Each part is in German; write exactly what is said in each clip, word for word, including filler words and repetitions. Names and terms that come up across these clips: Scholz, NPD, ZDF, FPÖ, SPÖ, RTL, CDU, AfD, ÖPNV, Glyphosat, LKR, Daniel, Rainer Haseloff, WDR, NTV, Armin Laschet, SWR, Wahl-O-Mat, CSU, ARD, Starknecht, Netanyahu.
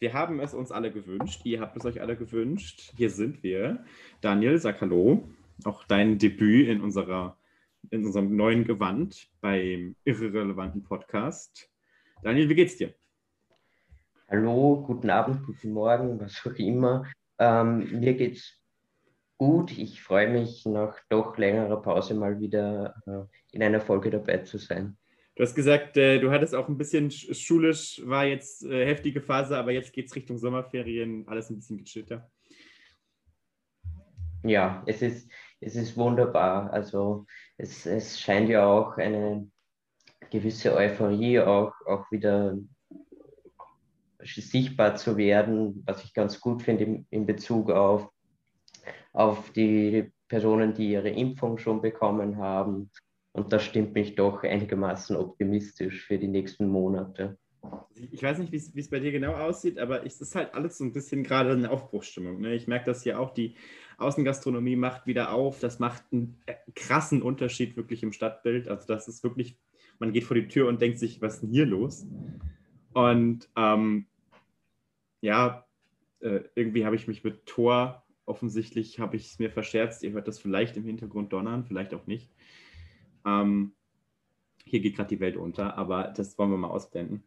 Wir haben es uns alle gewünscht. Ihr habt es euch alle gewünscht. Hier sind wir. Daniel, sag Hallo. Auch dein Debüt in, unserer, in unserem neuen Gewand beim irrelevanten Podcast. Daniel, wie geht's dir? Hallo, guten Abend, guten Morgen, was auch immer. Ähm, mir geht's gut. Ich freue mich, nach doch längerer Pause mal wieder äh, in einer Folge dabei zu sein. Du hast gesagt, du hattest auch ein bisschen schulisch, war jetzt heftige Phase, aber jetzt geht es Richtung Sommerferien, alles ein bisschen gechillter. Ja, es ist, es ist wunderbar. Also es, es scheint ja auch eine gewisse Euphorie auch, auch wieder sichtbar zu werden, was ich ganz gut finde in, in Bezug auf, auf die Personen, die ihre Impfung schon bekommen haben. Und das stimmt mich doch einigermaßen optimistisch für die nächsten Monate. Ich weiß nicht, wie es bei dir genau aussieht, aber es ist halt alles so ein bisschen gerade eine Aufbruchsstimmung. Ne? Ich merke das hier auch, die Außengastronomie macht wieder auf. Das macht einen krassen Unterschied wirklich im Stadtbild. Also das ist wirklich, man geht vor die Tür und denkt sich, was ist denn hier los? Und ähm, ja, äh, irgendwie habe ich mich mit Tor, offensichtlich habe ich es mir verscherzt. Ihr hört das vielleicht im Hintergrund donnern, vielleicht auch nicht. Ähm, hier geht gerade die Welt unter, aber das wollen wir mal ausblenden.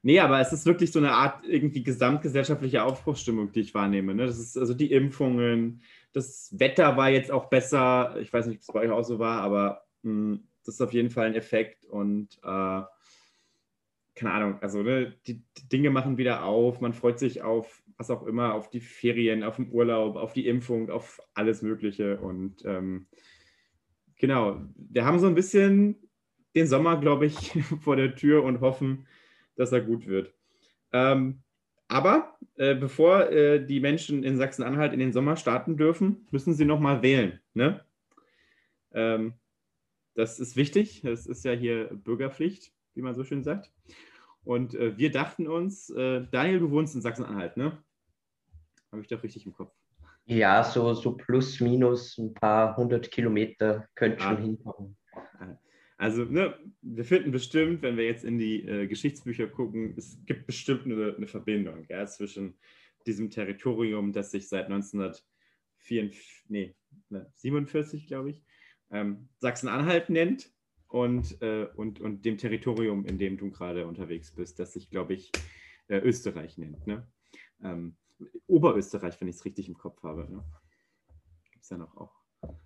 Nee, aber es ist wirklich so eine Art irgendwie gesamtgesellschaftliche Aufbruchsstimmung, die ich wahrnehme. Ne? Das ist also die Impfungen, das Wetter war jetzt auch besser. Ich weiß nicht, ob es bei euch auch so war, aber mh, das ist auf jeden Fall ein Effekt und äh, keine Ahnung, also ne, die, die Dinge machen wieder auf, man freut sich auf was auch immer, auf die Ferien, auf den Urlaub, auf die Impfung, auf alles Mögliche und ähm, genau, wir haben so ein bisschen den Sommer, glaube ich, vor der Tür und hoffen, dass er gut wird. Ähm, aber äh, bevor äh, die Menschen in Sachsen-Anhalt in den Sommer starten dürfen, müssen sie nochmal wählen. Ne? Ähm, das ist wichtig, das ist ja hier Bürgerpflicht, wie man so schön sagt. Und äh, wir dachten uns, äh, Daniel, du wohnst in Sachsen-Anhalt, ne? Habe ich doch richtig im Kopf. Ja, so, so plus, minus ein paar hundert Kilometer könnte schon ah. hinkommen. Also, ne, wir finden bestimmt, wenn wir jetzt in die äh, Geschichtsbücher gucken, es gibt bestimmt eine, eine Verbindung ja, zwischen diesem Territorium, das sich seit neunzehnhundertsiebenundvierzig, glaube ich, ähm, Sachsen-Anhalt nennt und, äh, und, und dem Territorium, in dem du gerade unterwegs bist, das sich, glaube ich, äh, Österreich nennt. Ne? Ähm, Oberösterreich, wenn ich es richtig im Kopf habe. Ne? Gibt es ja noch auch.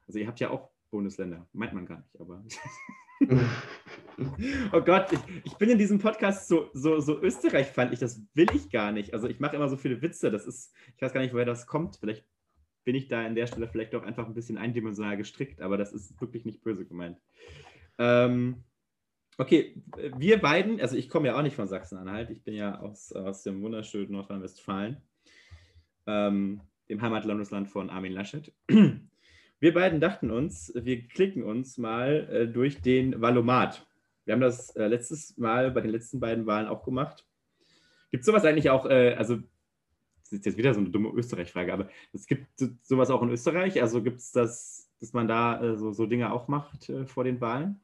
Also ihr habt ja auch Bundesländer. Meint man gar nicht, aber... oh Gott, ich, ich bin in diesem Podcast so, so, so österreichfeindlich, das will ich gar nicht. Also ich mache immer so viele Witze, das ist... Ich weiß gar nicht, woher das kommt. Vielleicht bin ich da an der Stelle vielleicht doch einfach ein bisschen eindimensional gestrickt, aber das ist wirklich nicht böse gemeint. Ähm, okay, wir beiden... Also ich komme ja auch nicht von Sachsen-Anhalt. Ich bin ja aus, aus dem wunderschönen Nordrhein-Westfalen. Ähm, im Heimatlandesland von Armin Laschet. Wir beiden dachten uns, wir klicken uns mal äh, durch den Wahl-O-Mat. Wir haben das äh, letztes Mal bei den letzten beiden Wahlen auch gemacht. Gibt es sowas eigentlich auch, äh, also das ist jetzt wieder so eine dumme Österreich-Frage, aber es gibt sowas auch in Österreich? Also gibt es das, dass man da äh, so, so Dinge auch macht äh, vor den Wahlen?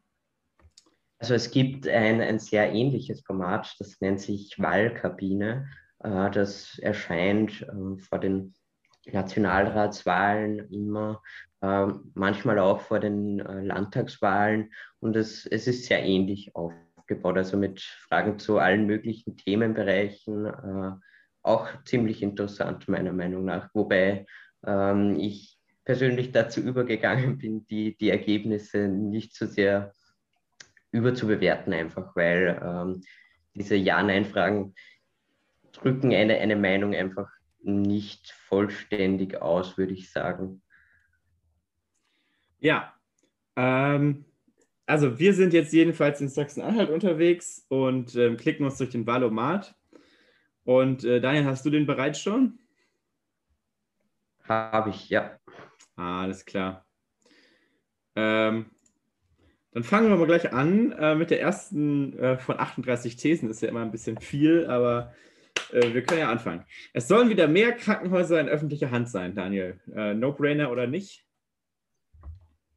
Also es gibt ein, ein sehr ähnliches Format, das nennt sich Wahlkabine. Das erscheint äh, vor den Nationalratswahlen immer, äh, manchmal auch vor den äh, Landtagswahlen. Und es, es ist sehr ähnlich aufgebaut, also mit Fragen zu allen möglichen Themenbereichen. Äh, auch ziemlich interessant, meiner Meinung nach. Wobei ähm, ich persönlich dazu übergegangen bin, die, die Ergebnisse nicht so sehr überzubewerten, einfach weil ähm, diese Ja-Nein-Fragen drücken eine, eine Meinung einfach nicht vollständig aus, würde ich sagen. Ja, ähm, also wir sind jetzt jedenfalls in Sachsen-Anhalt unterwegs und ähm, klicken uns durch den Wahl-O-Mat. Und äh, Daniel, hast du den bereits schon? Habe ich, ja. Alles klar. Ähm, dann fangen wir mal gleich an äh, mit der ersten äh, von achtunddreißig Thesen. Ist ja immer ein bisschen viel, aber... Wir können ja anfangen. Es sollen wieder mehr Krankenhäuser in öffentlicher Hand sein, Daniel. Äh, No-brainer oder nicht?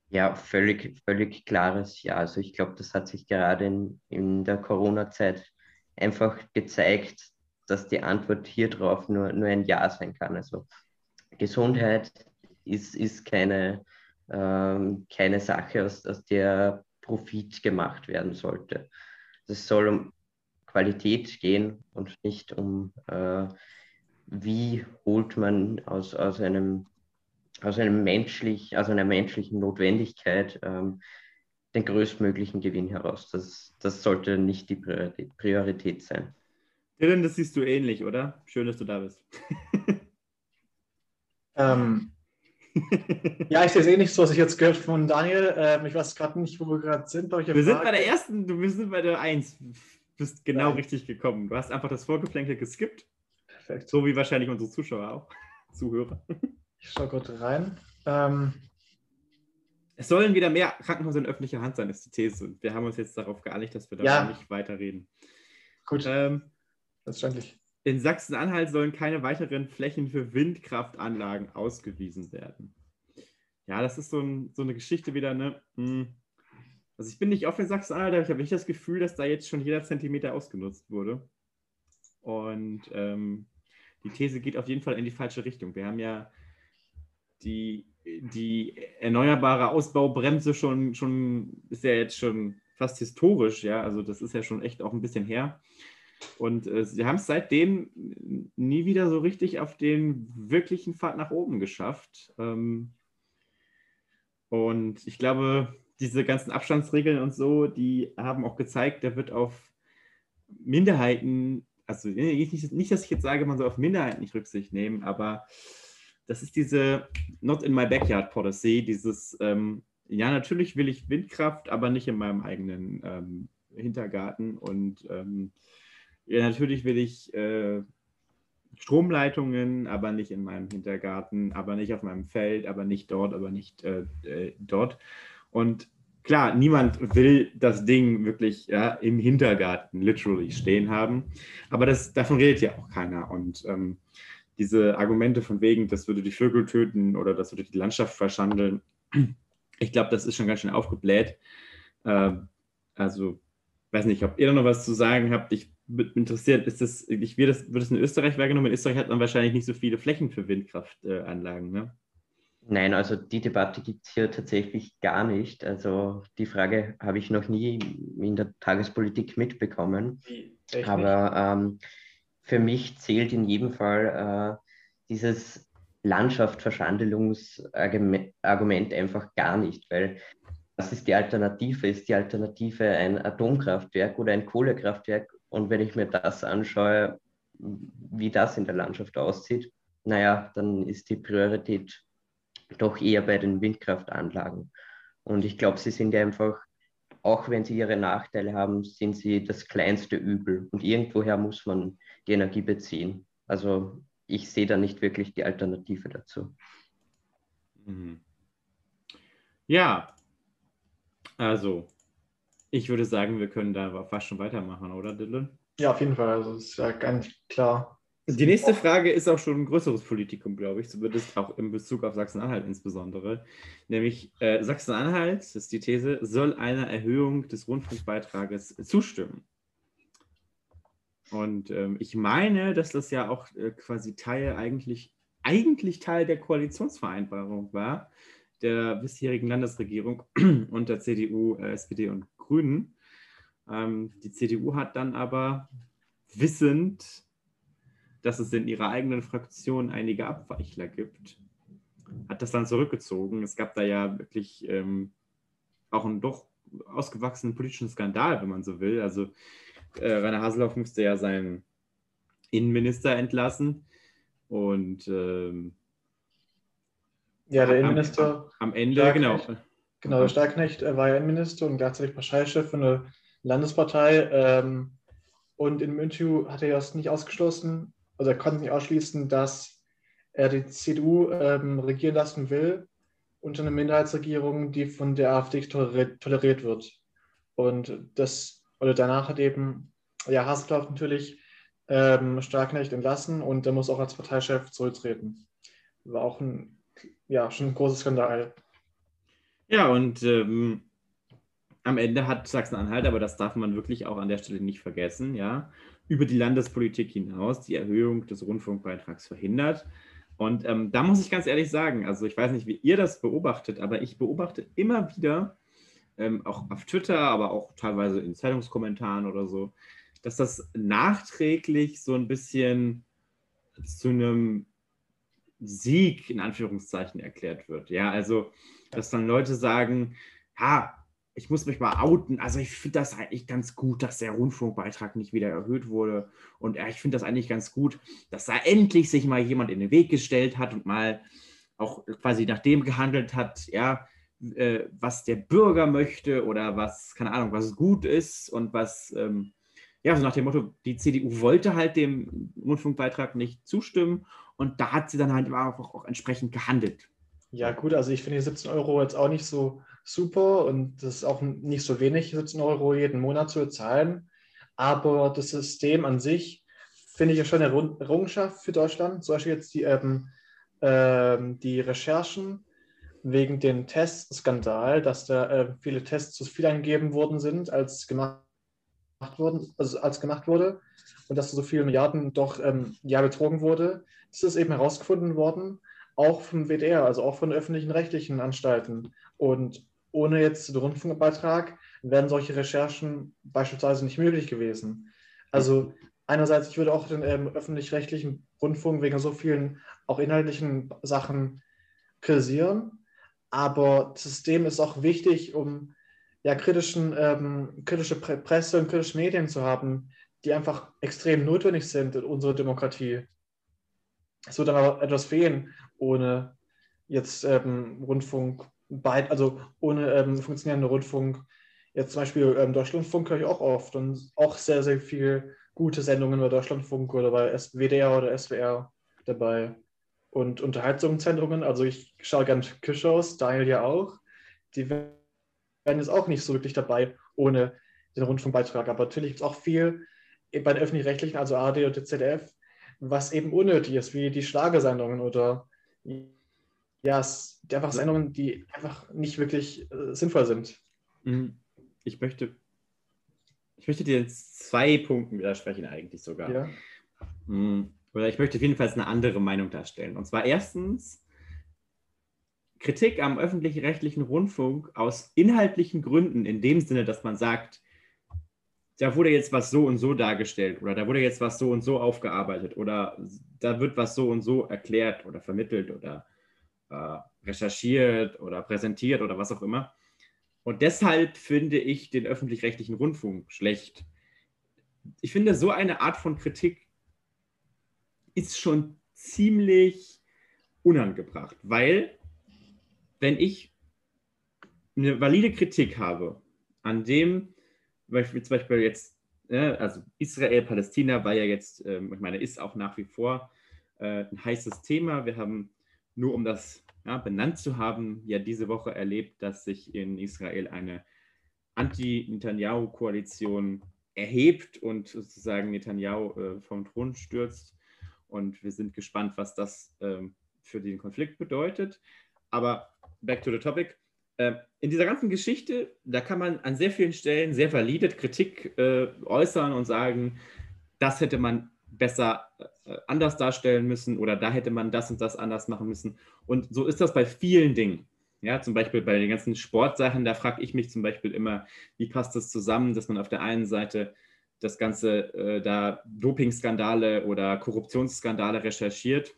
Ja, völlig, völlig klares Ja. Also ich glaube, das hat sich gerade in, in der Corona-Zeit einfach gezeigt, dass die Antwort hier drauf nur, nur ein Ja sein kann. Also Gesundheit ist, ist keine, ähm, keine Sache, aus, aus der Profit gemacht werden sollte. Es soll um Qualität gehen und nicht um, äh, wie holt man aus, aus, einem, aus, einem menschlich, aus einer menschlichen Notwendigkeit ähm, den größtmöglichen Gewinn heraus. Das, das sollte nicht die Priorität sein. Dylan, das siehst du ähnlich, oder? Schön, dass du da bist. ähm, ja, ich sehe es ähnlich so, was ich jetzt gehört von Daniel. Ähm, ich weiß gerade nicht, wo wir gerade sind. Aber ich wir sind bei der ersten, du bist bei der eins. Du bist genau Nein. richtig gekommen. Du hast einfach das Vorgeplänkel geskippt. Perfekt. So wie wahrscheinlich unsere Zuschauer auch. Zuhörer. Ich schaue gerade rein. Ähm, es sollen wieder mehr Krankenhäuser in öffentlicher Hand sein, ist die These. Und wir haben uns jetzt darauf geeinigt, dass wir ja. darüber nicht weiterreden. Gut. Ähm, Verständlich. In Sachsen-Anhalt sollen keine weiteren Flächen für Windkraftanlagen ausgewiesen werden. Ja, das ist so, ein, so eine Geschichte wieder, ne? Also ich bin nicht offen in Sachsen-Anhalt, aber ich habe nicht das Gefühl, dass da jetzt schon jeder Zentimeter ausgenutzt wurde. Und ähm, die These geht auf jeden Fall in die falsche Richtung. Wir haben ja die, die erneuerbare Ausbaubremse schon, schon, ist ja jetzt schon fast historisch, ja, also das ist ja schon echt auch ein bisschen her. Und äh, sie haben es seitdem nie wieder so richtig auf den wirklichen Pfad nach oben geschafft. Ähm, und ich glaube, diese ganzen Abstandsregeln und so, die haben auch gezeigt, da wird auf Minderheiten, also nicht, nicht, dass ich jetzt sage, man soll auf Minderheiten nicht Rücksicht nehmen, aber das ist diese Not in my backyard policy, dieses, ähm, ja, natürlich will ich Windkraft, aber nicht in meinem eigenen ähm, Hintergarten und ähm, ja, natürlich will ich äh, Stromleitungen, aber nicht in meinem Hintergarten, aber nicht auf meinem Feld, aber nicht dort, aber nicht äh, äh, dort. Und klar, niemand will das Ding wirklich ja, im Hintergarten literally stehen haben, aber das, davon redet ja auch keiner. Und ähm, diese Argumente von wegen, das würde die Vögel töten oder das würde die Landschaft verschandeln, ich glaube, das ist schon ganz schön aufgebläht. Äh, also, weiß nicht, ob ihr da noch was zu sagen habt. Ich interessiert, ist das, ich wird das, wird das in Österreich wahrgenommen? In Österreich hat man wahrscheinlich nicht so viele Flächen für Windkraftanlagen, äh, ne? Nein, also die Debatte gibt es hier tatsächlich gar nicht. Also die Frage habe ich noch nie in der Tagespolitik mitbekommen. Echt Aber ähm, für mich zählt in jedem Fall äh, dieses Landschaftsverschandelungsargument einfach gar nicht, weil was ist die Alternative? Ist die Alternative ein Atomkraftwerk oder ein Kohlekraftwerk? Und wenn ich mir das anschaue, wie das in der Landschaft aussieht, naja, dann ist die Priorität doch eher bei den Windkraftanlagen. Und ich glaube, sie sind ja einfach, auch wenn sie ihre Nachteile haben, sind sie das kleinste Übel. Und irgendwoher muss man die Energie beziehen. Also ich sehe da nicht wirklich die Alternative dazu. Mhm. Ja, also ich würde sagen, wir können da fast schon weitermachen, oder Dylan? Ja, auf jeden Fall. Also ist ja ganz klar. Die nächste Frage ist auch schon ein größeres Politikum, glaube ich, zumindest auch in Bezug auf Sachsen-Anhalt insbesondere. Nämlich äh, Sachsen-Anhalt, das ist die These, soll einer Erhöhung des Rundfunkbeitrages zustimmen. Und ähm, ich meine, dass das ja auch äh, quasi Teil eigentlich, eigentlich Teil der Koalitionsvereinbarung war, der bisherigen Landesregierung unter C D U, äh, S P D und Grünen. Ähm, die C D U hat dann aber wissend, dass es in ihrer eigenen Fraktion einige Abweichler gibt, hat das dann zurückgezogen. Es gab da ja wirklich ähm, auch einen doch ausgewachsenen politischen Skandal, wenn man so will. Also äh, Rainer Haseloff musste ja seinen Innenminister entlassen und ähm, ja, der Innenminister. Am, am Ende, genau. Genau, der Starknecht war ja Innenminister und gleichzeitig Parteichef für eine Landespartei. Ähm, und in München hat er das nicht ausgeschlossen, also er konnte nicht ausschließen, dass er die C D U ähm, regieren lassen will unter einer Minderheitsregierung, die von der AfD toleriert, toleriert wird. Und das, oder danach hat eben ja, Haseloff natürlich ähm, Starknecht entlassen und der muss auch als Parteichef zurücktreten. War auch ein, ja, schon ein großer Skandal. Ja, und ähm, am Ende hat Sachsen-Anhalt, aber das darf man wirklich auch an der Stelle nicht vergessen, ja, über die Landespolitik hinaus die Erhöhung des Rundfunkbeitrags verhindert. Und ähm, da muss ich ganz ehrlich sagen, also ich weiß nicht, wie ihr das beobachtet, aber ich beobachte immer wieder, ähm, auch auf Twitter, aber auch teilweise in Zeitungskommentaren oder so, dass das nachträglich so ein bisschen zu einem Sieg in Anführungszeichen erklärt wird. Ja, also dass dann Leute sagen, ha, ich muss mich mal outen, also ich finde das eigentlich ganz gut, dass der Rundfunkbeitrag nicht wieder erhöht wurde und ich finde das eigentlich ganz gut, dass da endlich sich mal jemand in den Weg gestellt hat und mal auch quasi nach dem gehandelt hat, ja, äh, was der Bürger möchte oder was, keine Ahnung, was gut ist und was, ähm, ja, so nach dem Motto, die C D U wollte halt dem Rundfunkbeitrag nicht zustimmen und da hat sie dann halt auch, auch, auch entsprechend gehandelt. Ja gut, also ich finde die siebzehn Euro jetzt auch nicht so super und das ist auch nicht so wenig, siebzehn Euro jeden Monat zu bezahlen, aber das System an sich finde ich ja schon eine Errungenschaft für Deutschland, zum Beispiel jetzt die, ähm, ähm, die Recherchen wegen dem Testskandal, dass da äh, viele Tests zu viel angegeben worden sind, als gemacht, worden, also als gemacht wurde und dass so viele Milliarden doch ähm, ja betrogen wurde. Das ist eben herausgefunden worden, auch vom W D R, also auch von öffentlichen rechtlichen Anstalten. Und ohne jetzt den Rundfunkbeitrag wären solche Recherchen beispielsweise nicht möglich gewesen. Also einerseits, ich würde auch den ähm, öffentlich-rechtlichen Rundfunk wegen so vielen auch inhaltlichen Sachen kritisieren, aber das System ist auch wichtig, um ja kritischen, ähm, kritische Presse und kritische Medien zu haben, die einfach extrem notwendig sind in unserer Demokratie. Es wird aber etwas fehlen, ohne jetzt ähm, Rundfunk, also ohne ähm, funktionierenden Rundfunk. Jetzt zum Beispiel ähm, Deutschlandfunk höre ich auch oft und auch sehr, sehr viele gute Sendungen bei Deutschlandfunk oder bei W D R oder S W R dabei. Und Unterhaltungssendungen, also ich schaue gerne Küchhaus, Daniel ja auch, die werden jetzt auch nicht so wirklich dabei ohne den Rundfunkbeitrag. Aber natürlich gibt es auch viel bei den Öffentlich-Rechtlichen, also A R D oder Z D F, was eben unnötig ist, wie die Schlagersendungen oder ja, es, die einfach Sendungen, die einfach nicht wirklich äh, sinnvoll sind. Ich möchte, ich möchte dir jetzt zwei Punkten widersprechen eigentlich sogar. Ja. Oder ich möchte jedenfalls eine andere Meinung darstellen. Und zwar erstens, Kritik am öffentlich-rechtlichen Rundfunk aus inhaltlichen Gründen, in dem Sinne, dass man sagt, da wurde jetzt was so und so dargestellt oder da wurde jetzt was so und so aufgearbeitet oder da wird was so und so erklärt oder vermittelt oder äh, recherchiert oder präsentiert oder was auch immer. Und deshalb finde ich den öffentlich-rechtlichen Rundfunk schlecht. Ich finde, so eine Art von Kritik ist schon ziemlich unangebracht, weil wenn ich eine valide Kritik habe an dem, weil zum Beispiel jetzt, also Israel, Palästina war ja jetzt, ich meine, ist auch nach wie vor ein heißes Thema. Wir haben, nur um das ja, benannt zu haben, ja diese Woche erlebt, dass sich in Israel eine Anti-Netanyahu-Koalition erhebt und sozusagen Netanyahu vom Thron stürzt. Und wir sind gespannt, was das für den Konflikt bedeutet. Aber back to the topic. In dieser ganzen Geschichte, da kann man an sehr vielen Stellen sehr valide Kritik äh, äußern und sagen, das hätte man besser äh, anders darstellen müssen oder da hätte man das und das anders machen müssen. Und so ist das bei vielen Dingen. Ja, zum Beispiel bei den ganzen Sportsachen, da frage ich mich zum Beispiel immer, wie passt das zusammen, dass man auf der einen Seite das Ganze, äh, da Dopingskandale oder Korruptionsskandale recherchiert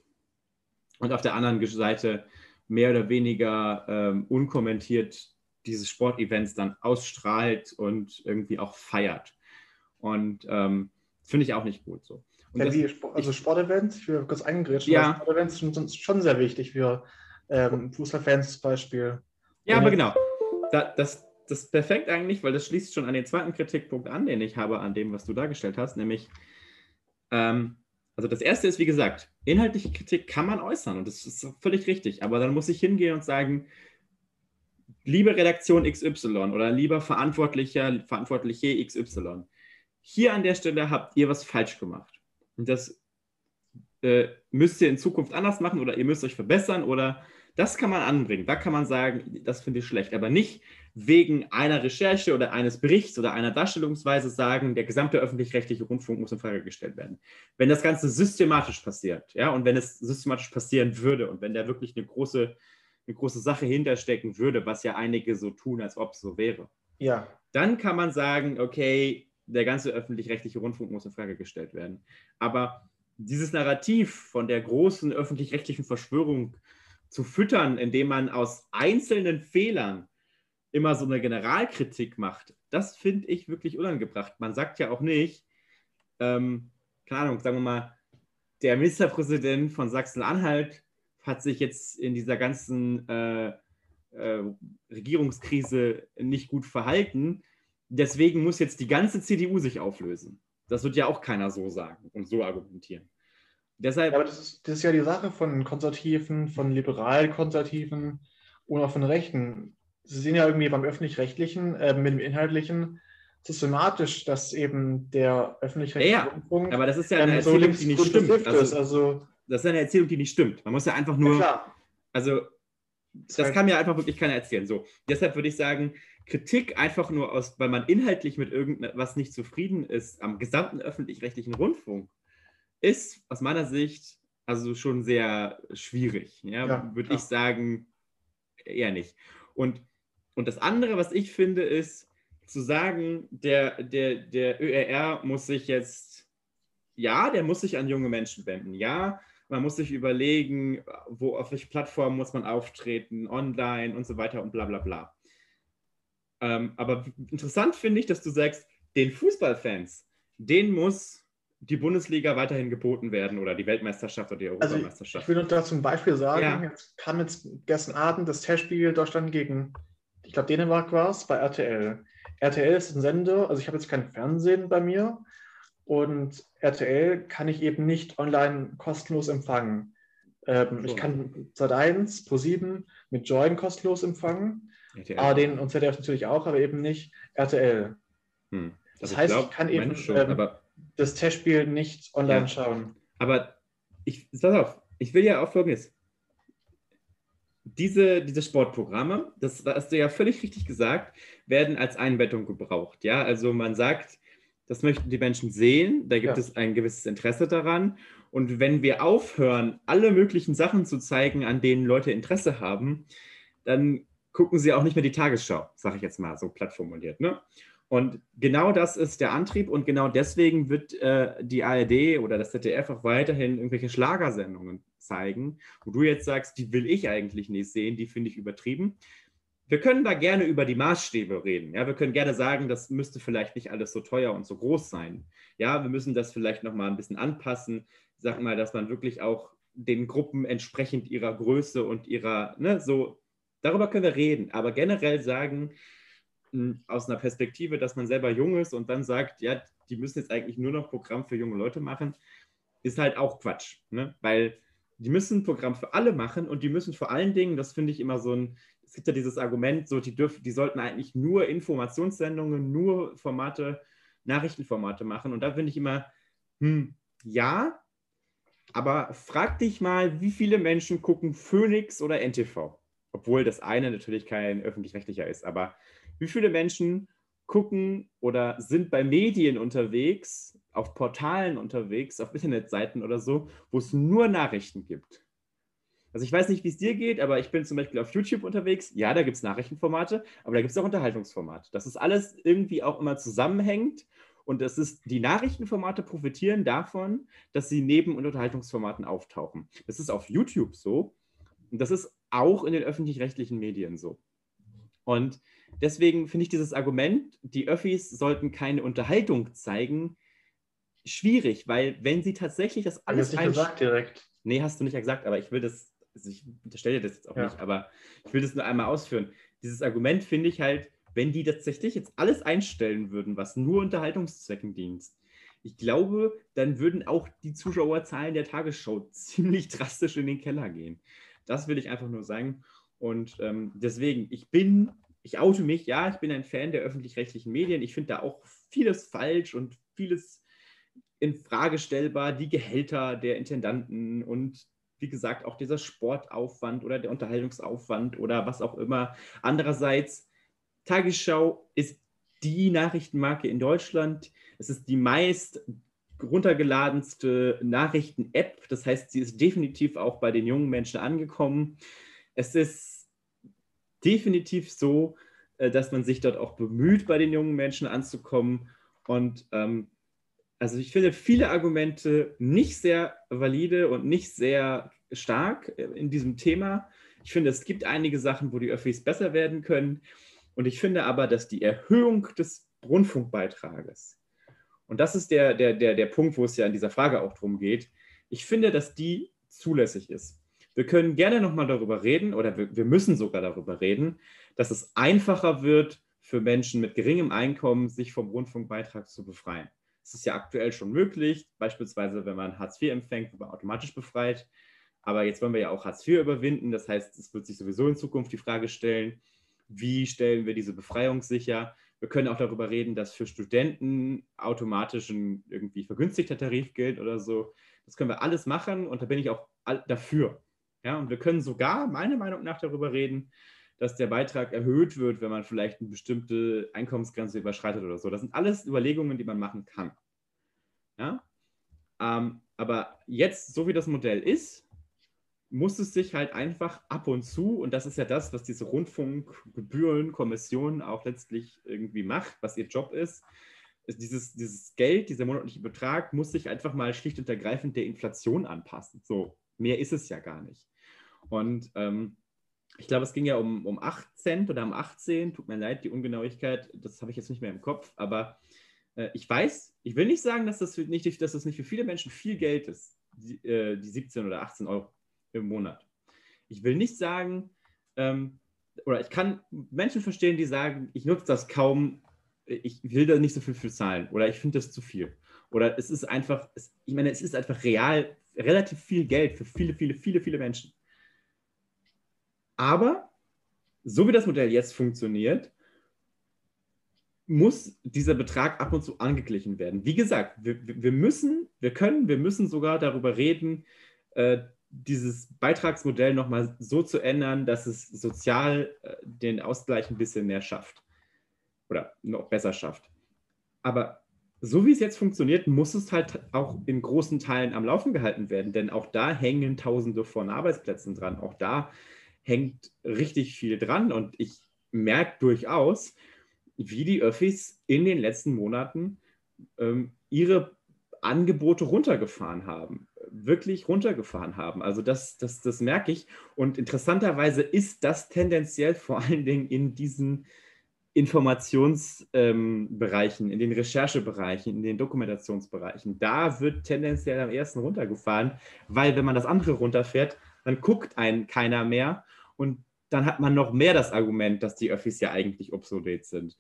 und auf der anderen Seite mehr oder weniger ähm, unkommentiert diese Sportevents dann ausstrahlt und irgendwie auch feiert. Und ähm, finde ich auch nicht gut so. Und ja, wie, also Sportevents, ich will kurz eingrätschen, ja. Sportevents sind schon sehr wichtig für ähm, Fußballfans zum Beispiel. Ja, aber genau. Da, das, das ist perfekt eigentlich, weil das schließt schon an den zweiten Kritikpunkt an, den ich habe an dem, was du dargestellt hast, nämlich ähm, also das Erste ist, wie gesagt, inhaltliche Kritik kann man äußern und das ist völlig richtig, aber dann muss ich hingehen und sagen, liebe Redaktion X Y oder lieber Verantwortlicher, Verantwortliche X Y, hier an der Stelle habt ihr was falsch gemacht und das äh, müsst ihr in Zukunft anders machen oder ihr müsst euch verbessern oder Das kann man anbringen, da kann man sagen, das finde ich schlecht, aber nicht wegen einer Recherche oder eines Berichts oder einer Darstellungsweise sagen, der gesamte öffentlich-rechtliche Rundfunk muss in Frage gestellt werden. Wenn das Ganze systematisch passiert, ja, und wenn es systematisch passieren würde und wenn da wirklich eine große, eine große Sache hinterstecken würde, was ja einige so tun, als ob es so wäre, ja, dann kann man sagen, okay, der ganze öffentlich-rechtliche Rundfunk muss in Frage gestellt werden. Aber dieses Narrativ von der großen öffentlich-rechtlichen Verschwörung zu füttern, indem man aus einzelnen Fehlern immer so eine Generalkritik macht, das finde ich wirklich unangebracht. Man sagt ja auch nicht, ähm, keine Ahnung, sagen wir mal, der Ministerpräsident von Sachsen-Anhalt hat sich jetzt in dieser ganzen äh, äh, Regierungskrise nicht gut verhalten, deswegen muss jetzt die ganze C D U sich auflösen. Das wird ja auch keiner so sagen und so argumentieren. Deshalb, ja, aber das ist, das ist ja die Sache von Konservativen, von Liberal-Konservativen und auch von Rechten. Sie sehen ja irgendwie beim Öffentlich-Rechtlichen, äh, mit dem Inhaltlichen systematisch, dass eben der öffentlich-rechtliche ja, Rundfunk, aber das ist ja eine ähm, Erzählung, so die nicht stimmt. Ist, also, also, das ist eine Erzählung, die nicht stimmt. Man muss ja einfach nur... Ja, klar. Also, das, das kann mir einfach wirklich keiner erzählen. So, deshalb würde ich sagen, Kritik einfach nur aus, weil man inhaltlich mit irgendwas nicht zufrieden ist am gesamten öffentlich-rechtlichen Rundfunk, ist aus meiner Sicht also schon sehr schwierig. Ja, ja, würde ich sagen, eher nicht. Und, und das andere, was ich finde, ist zu sagen, der, der, der ÖRR muss sich jetzt, ja, der muss sich an junge Menschen wenden, ja, man muss sich überlegen, wo, auf welche Plattform muss man auftreten, online und so weiter und bla bla bla. Ähm, aber interessant finde ich, dass du sagst, den Fußballfans, denen muss die Bundesliga weiterhin geboten werden oder die Weltmeisterschaft oder die Europameisterschaft. Also ich, ich will noch da zum Beispiel sagen, ja, jetzt kam jetzt gestern Abend das Testspiel Deutschland gegen, ich glaube Dänemark war es, bei R T L. R T L ist ein Sender, also ich habe jetzt kein Fernsehen bei mir und R T L kann ich eben nicht online kostenlos empfangen. Ähm, so. Ich kann Sat eins, Pro sieben mit Join kostenlos empfangen, R T L. A R D und Z D F natürlich auch, aber eben nicht R T L. Hm. Das also heißt, ich, glaub, ich kann eben schon, ähm, aber das Testspiel nicht online ja. schauen. Aber ich, pass auf, ich will ja auch Folgendes. Diese, diese Sportprogramme, das hast du ja völlig richtig gesagt, werden als Einbettung gebraucht. Ja, also man sagt, das möchten die Menschen sehen, da gibt ja. es ein gewisses Interesse daran. Und wenn wir aufhören, alle möglichen Sachen zu zeigen, an denen Leute Interesse haben, dann gucken sie auch nicht mehr die Tagesschau, sage ich jetzt mal, so platt formuliert. Ne? Und genau das ist der Antrieb und genau deswegen wird äh, die A R D oder das Z D F auch weiterhin irgendwelche Schlagersendungen zeigen, wo du jetzt sagst, die will ich eigentlich nicht sehen, die finde ich übertrieben. Wir können da gerne über die Maßstäbe reden. Ja? Wir können gerne sagen, das müsste vielleicht nicht alles so teuer und so groß sein. Ja, wir müssen das vielleicht nochmal ein bisschen anpassen. Ich sag mal, dass man wirklich auch den Gruppen entsprechend ihrer Größe und ihrer, ne, so, darüber können wir reden, aber generell sagen, aus einer Perspektive, dass man selber jung ist und dann sagt, ja, die müssen jetzt eigentlich nur noch Programm für junge Leute machen, ist halt auch Quatsch, ne? Weil die müssen ein Programm für alle machen und die müssen vor allen Dingen, das finde ich immer so ein, es gibt ja dieses Argument, so, die, dürf, die sollten eigentlich nur Informationssendungen, nur Formate, Nachrichtenformate machen und da finde ich immer, hm, ja, aber frag dich mal, wie viele Menschen gucken Phoenix oder N T V? Obwohl das eine natürlich kein öffentlich-rechtlicher ist, aber wie viele Menschen gucken oder sind bei Medien unterwegs, auf Portalen unterwegs, auf Internetseiten oder so, wo es nur Nachrichten gibt? Also ich weiß nicht, wie es dir geht, aber ich bin zum Beispiel auf YouTube unterwegs. Ja, da gibt es Nachrichtenformate, aber da gibt es auch Unterhaltungsformate. Das ist alles irgendwie auch immer zusammenhängend und das ist, die Nachrichtenformate profitieren davon, dass sie neben Unterhaltungsformaten auftauchen. Das ist auf YouTube so und das ist auch in den öffentlich-rechtlichen Medien so. Und deswegen finde ich dieses Argument, die Öffis sollten keine Unterhaltung zeigen, schwierig, weil wenn sie tatsächlich das alles... Hast du nicht gesagt direkt? Nee, hast du nicht gesagt, aber ich will das, also ich unterstelle dir das jetzt auch ja. nicht, aber ich will das nur einmal ausführen. Dieses Argument finde ich halt, wenn die tatsächlich jetzt alles einstellen würden, was nur Unterhaltungszwecken dient, ich glaube, dann würden auch die Zuschauerzahlen der Tagesschau ziemlich drastisch in den Keller gehen. Das will ich einfach nur sagen. Und ähm, deswegen, ich bin, ich oute mich, ja, ich bin ein Fan der öffentlich-rechtlichen Medien. Ich finde da auch vieles falsch und vieles in Frage stellbar. Die Gehälter der Intendanten und wie gesagt, auch dieser Sportaufwand oder der Unterhaltungsaufwand oder was auch immer. Andererseits, Tagesschau ist die Nachrichtenmarke in Deutschland. Es ist die meist runtergeladenste Nachrichten-App. Das heißt, sie ist definitiv auch bei den jungen Menschen angekommen. Es ist definitiv so, dass man sich dort auch bemüht, bei den jungen Menschen anzukommen. Und ähm, also ich finde viele Argumente nicht sehr valide und nicht sehr stark in diesem Thema. Ich finde, es gibt einige Sachen, wo die Öffis besser werden können. Und ich finde aber, dass die Erhöhung des Rundfunkbeitrages, und das ist der, der, der, der Punkt, wo es ja in dieser Frage auch drum geht, ich finde, dass die zulässig ist. Wir können gerne nochmal darüber reden, oder wir, wir müssen sogar darüber reden, dass es einfacher wird, für Menschen mit geringem Einkommen, sich vom Rundfunkbeitrag zu befreien. Das ist ja aktuell schon möglich, beispielsweise wenn man Hartz vier empfängt, wird man automatisch befreit. Aber jetzt wollen wir ja auch Hartz vier überwinden. Das heißt, es wird sich sowieso in Zukunft die Frage stellen, wie stellen wir diese Befreiung sicher? Wir können auch darüber reden, dass für Studenten automatisch ein irgendwie vergünstigter Tarif gilt oder so. Das können wir alles machen und da bin ich auch dafür. Ja, und wir können sogar, meiner Meinung nach, darüber reden, dass der Beitrag erhöht wird, wenn man vielleicht eine bestimmte Einkommensgrenze überschreitet oder so. Das sind alles Überlegungen, die man machen kann. Ja? Ähm, aber jetzt, so wie das Modell ist, muss es sich halt einfach ab und zu, und das ist ja das, was diese Rundfunkgebührenkommission auch letztlich irgendwie macht, was ihr Job ist, ist dieses, dieses Geld, dieser monatliche Betrag muss sich einfach mal schlicht und ergreifend der Inflation anpassen. So, mehr ist es ja gar nicht. Und ähm, ich glaube, es ging ja um, um acht Cent oder um achtzehn, tut mir leid, die Ungenauigkeit, das habe ich jetzt nicht mehr im Kopf, aber äh, ich weiß, ich will nicht sagen, dass das, für nicht, dass das nicht für viele Menschen viel Geld ist, die, äh, die siebzehn oder achtzehn Euro im Monat. Ich will nicht sagen, ähm, oder ich kann Menschen verstehen, die sagen, ich nutze das kaum, ich will da nicht so viel für zahlen oder ich finde das zu viel. Oder es ist einfach, es, ich meine, es ist einfach real relativ viel Geld für viele, viele, viele, viele Menschen. Aber so wie das Modell jetzt funktioniert, muss dieser Betrag ab und zu angeglichen werden. Wie gesagt, wir, wir müssen, wir können, wir müssen sogar darüber reden, äh, dieses Beitragsmodell nochmal so zu ändern, dass es sozial äh, den Ausgleich ein bisschen mehr schafft oder noch besser schafft. Aber so wie es jetzt funktioniert, muss es halt auch in großen Teilen am Laufen gehalten werden, denn auch da hängen Tausende von Arbeitsplätzen dran. Auch da hängt richtig viel dran und ich merke durchaus, wie die Öffis in den letzten Monaten ähm, ihre Angebote runtergefahren haben, wirklich runtergefahren haben. Also das, das, das merke ich und interessanterweise ist das tendenziell vor allen Dingen in diesen Informationsbereichen, ähm, in den Recherchebereichen, in den Dokumentationsbereichen. Da wird tendenziell am ersten runtergefahren, weil wenn man das andere runterfährt, dann guckt einen keiner mehr. Und dann hat man noch mehr das Argument, dass die Öffis ja eigentlich obsolet sind.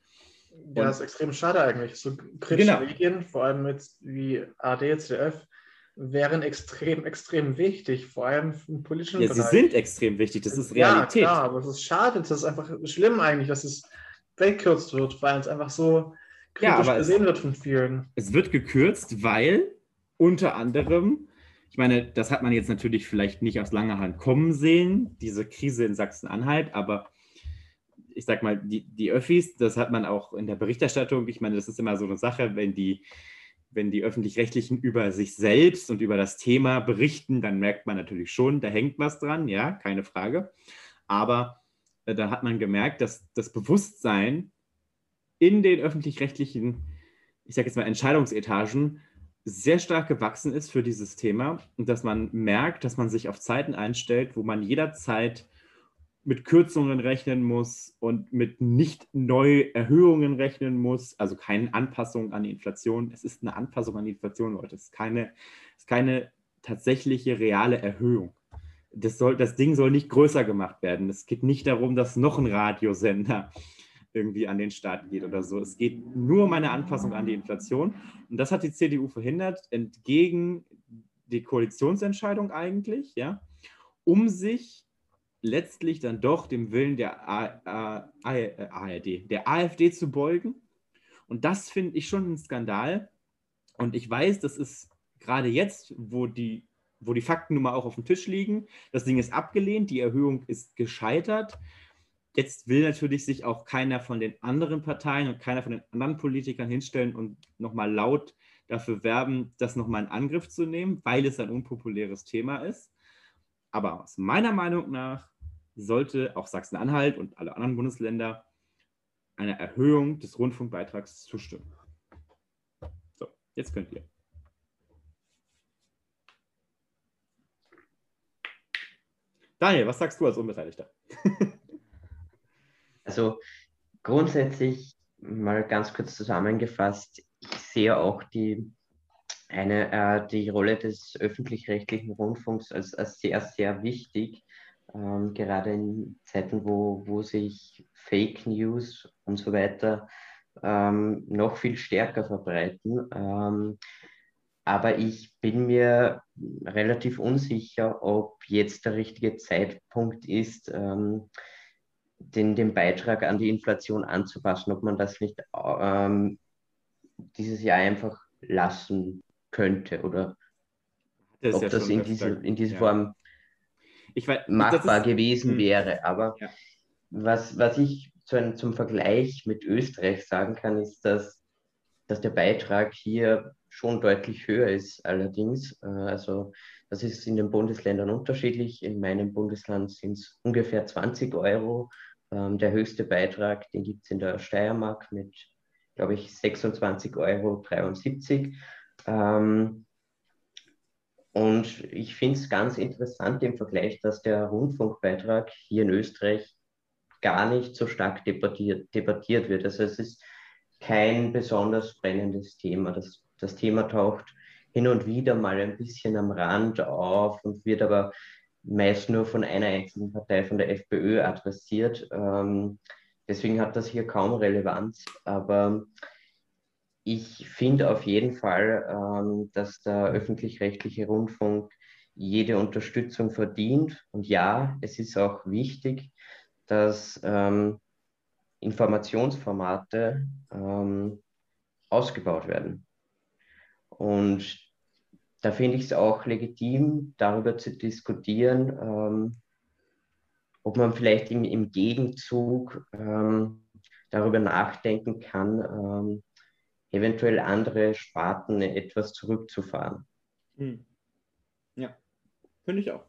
Ja, das ist extrem schade eigentlich. So kritische genau. Medien, vor allem mit wie A R D, Z D F, wären extrem, extrem wichtig, vor allem im politischen ja, Bereich. Sie sind extrem wichtig, das ist Realität. Ja, klar, aber es ist schade, das ist einfach schlimm eigentlich, dass es weggekürzt wird, weil es einfach so kritisch ja, gesehen es, wird von vielen. Es wird gekürzt, weil unter anderem ich meine, das hat man jetzt natürlich vielleicht nicht aus langer Hand kommen sehen, diese Krise in Sachsen-Anhalt, aber ich sag mal, die, die Öffis, das hat man auch in der Berichterstattung, ich meine, das ist immer so eine Sache, wenn die, wenn die Öffentlich-Rechtlichen über sich selbst und über das Thema berichten, dann merkt man natürlich schon, da hängt was dran, ja, keine Frage, aber äh, da hat man gemerkt, dass das Bewusstsein in den öffentlich-rechtlichen, ich sag jetzt mal, Entscheidungsetagen sehr stark gewachsen ist für dieses Thema und dass man merkt, dass man sich auf Zeiten einstellt, wo man jederzeit mit Kürzungen rechnen muss und mit nicht neu Erhöhungen rechnen muss, also keine Anpassung an die Inflation. Es ist eine Anpassung an die Inflation, Leute. Es ist keine, es ist keine tatsächliche reale Erhöhung. Das, soll, das Ding soll nicht größer gemacht werden. Es geht nicht darum, dass noch ein Radiosender irgendwie an den Staat geht oder so. Es geht nur um eine Anpassung an die Inflation. Und das hat die C D U verhindert, entgegen die Koalitionsentscheidung eigentlich, ja, um sich letztlich dann doch dem Willen der A R D, der AfD zu beugen. Und das finde ich schon einen Skandal. Und ich weiß, das ist gerade jetzt, wo die wo die Fakten nun mal auch auf dem Tisch liegen. Das Ding ist abgelehnt, die Erhöhung ist gescheitert. Jetzt will natürlich sich auch keiner von den anderen Parteien und keiner von den anderen Politikern hinstellen und nochmal laut dafür werben, das nochmal in Angriff zu nehmen, weil es ein unpopuläres Thema ist. Aber aus meiner Meinung nach sollte auch Sachsen-Anhalt und alle anderen Bundesländer einer Erhöhung des Rundfunkbeitrags zustimmen. So, jetzt könnt ihr. Daniel, was sagst du als Unbeteiligter? Also grundsätzlich, mal ganz kurz zusammengefasst, ich sehe auch die, eine, äh, die Rolle des öffentlich-rechtlichen Rundfunks als, als sehr, sehr wichtig, ähm, gerade in Zeiten, wo, wo sich Fake News und so weiter ähm, noch viel stärker verbreiten. Ähm, Aber ich bin mir relativ unsicher, ob jetzt der richtige Zeitpunkt ist, ähm, den, den Beitrag an die Inflation anzupassen, ob man das nicht ähm, dieses Jahr einfach lassen könnte oder das ob ja das in dieser in diese ja. Form ich weiß, machbar ist, gewesen mh. wäre. Aber ja. was, was ich zu, zum Vergleich mit Österreich sagen kann, ist, dass, dass der Beitrag hier schon deutlich höher ist allerdings. Also das ist in den Bundesländern unterschiedlich. In meinem Bundesland sind es ungefähr zwanzig Euro. Ähm, der höchste Beitrag, den gibt es in der Steiermark mit, glaube ich, sechsundzwanzig Euro dreiundsiebzig. Ähm, und ich finde es ganz interessant im Vergleich, dass der Rundfunkbeitrag hier in Österreich gar nicht so stark debattiert, debattiert wird. Also es ist kein besonders brennendes Thema. Das Das Thema taucht hin und wieder mal ein bisschen am Rand auf und wird aber meist nur von einer einzelnen Partei, von der FPÖ, adressiert. Ähm, deswegen hat das hier kaum Relevanz. Aber ich finde auf jeden Fall, ähm, dass der öffentlich-rechtliche Rundfunk jede Unterstützung verdient. Und ja, es ist auch wichtig, dass ähm, Informationsformate ähm, ausgebaut werden. Und da finde ich es auch legitim, darüber zu diskutieren, ähm, ob man vielleicht im, im Gegenzug ähm, darüber nachdenken kann, ähm, eventuell andere Sparten etwas zurückzufahren. Hm. Ja, finde ich auch.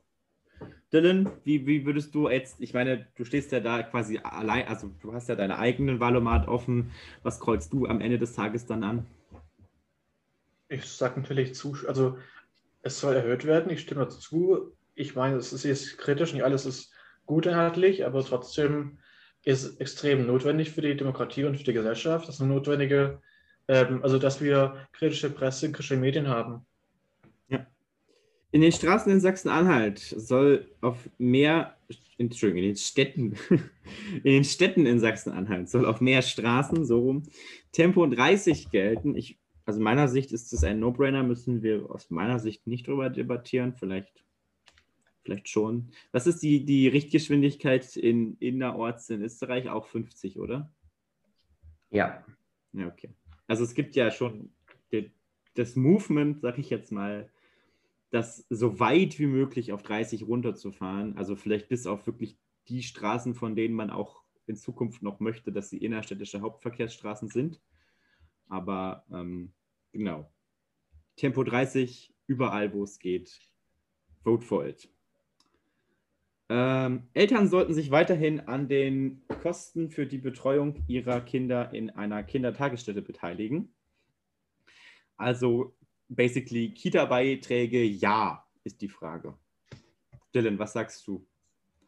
Dylan, wie, wie würdest du jetzt, ich meine, du stehst ja da quasi allein, also du hast ja deine eigenen Wahl-O-Mat offen. Was kreuzst du am Ende des Tages dann an? Ich sage natürlich zu, also es soll erhöht werden, ich stimme dazu. Ich meine, es ist jetzt kritisch, nicht alles ist gut inhaltlich, aber trotzdem ist es extrem notwendig für die Demokratie und für die Gesellschaft. Das ist eine notwendige, ähm, also dass wir kritische Presse, kritische Medien haben. Ja. In den Straßen in Sachsen-Anhalt soll auf mehr, Entschuldigung, in den Städten, in den Städten in Sachsen-Anhalt soll auf mehr Straßen, so rum, Tempo dreißig gelten. Ich Also meiner Sicht ist es ein No-Brainer, müssen wir aus meiner Sicht nicht drüber debattieren, vielleicht, vielleicht schon. Was ist die, die Richtgeschwindigkeit in innerorts in Österreich? Auch fünfzig, oder? Ja. Ja, okay. Also es gibt ja schon die, das Movement, sag ich jetzt mal, das so weit wie möglich auf dreißig runterzufahren, also vielleicht bis auf wirklich die Straßen, von denen man auch in Zukunft noch möchte, dass sie innerstädtische Hauptverkehrsstraßen sind. Aber ähm, genau, Tempo dreißig, überall, wo es geht, vote for it. Ähm, Eltern sollten sich weiterhin an den Kosten für die Betreuung ihrer Kinder in einer Kindertagesstätte beteiligen. Also basically Kita-Beiträge, ja, ist die Frage. Dylan, was sagst du?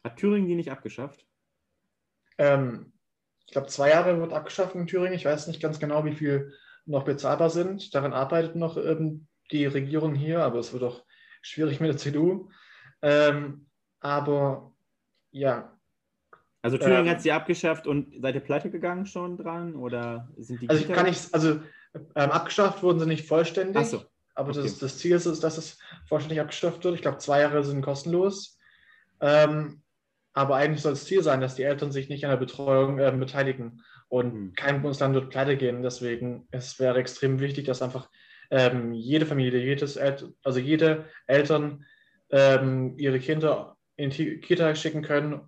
Hat Thüringen die nicht abgeschafft? Ähm. Ich glaube, zwei Jahre wird abgeschafft in Thüringen. Ich weiß nicht ganz genau, wie viel noch bezahlbar sind. Daran arbeitet noch ähm, die Regierung hier, aber es wird auch schwierig mit der C D U. Ähm, aber ja. Also Thüringen ähm, hat sie abgeschafft und seid ihr pleite gegangen schon dran? Oder sind die also Kita? Kann ich, also ähm, abgeschafft wurden sie nicht vollständig. Ach so. Aber okay. das, das Ziel ist, dass es vollständig abgeschafft wird. Ich glaube, zwei Jahre sind kostenlos. Ähm, Aber eigentlich soll es Ziel sein, dass die Eltern sich nicht an der Betreuung äh, beteiligen und kein Bundesland wird pleite gehen. Deswegen es wäre extrem wichtig, dass einfach ähm, jede Familie, jedes El- also jede Eltern ähm, ihre Kinder in die Kita schicken können,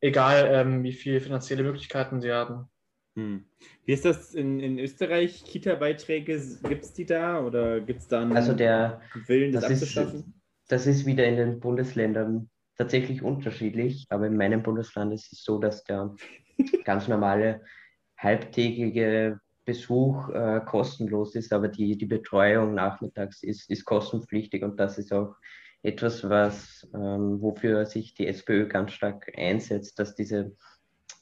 egal ähm, wie viele finanzielle Möglichkeiten sie haben. Hm. Wie ist das in, in Österreich? Kita-Beiträge, gibt es die da oder gibt es da einen also der, Willen, das, das abzuschaffen? Ist, das ist wieder in den Bundesländern tatsächlich unterschiedlich, aber in meinem Bundesland ist es so, dass der ganz normale halbtägige Besuch äh, kostenlos ist, aber die, die Betreuung nachmittags ist, ist kostenpflichtig, und das ist auch etwas, was ähm, wofür sich die SPÖ ganz stark einsetzt, dass diese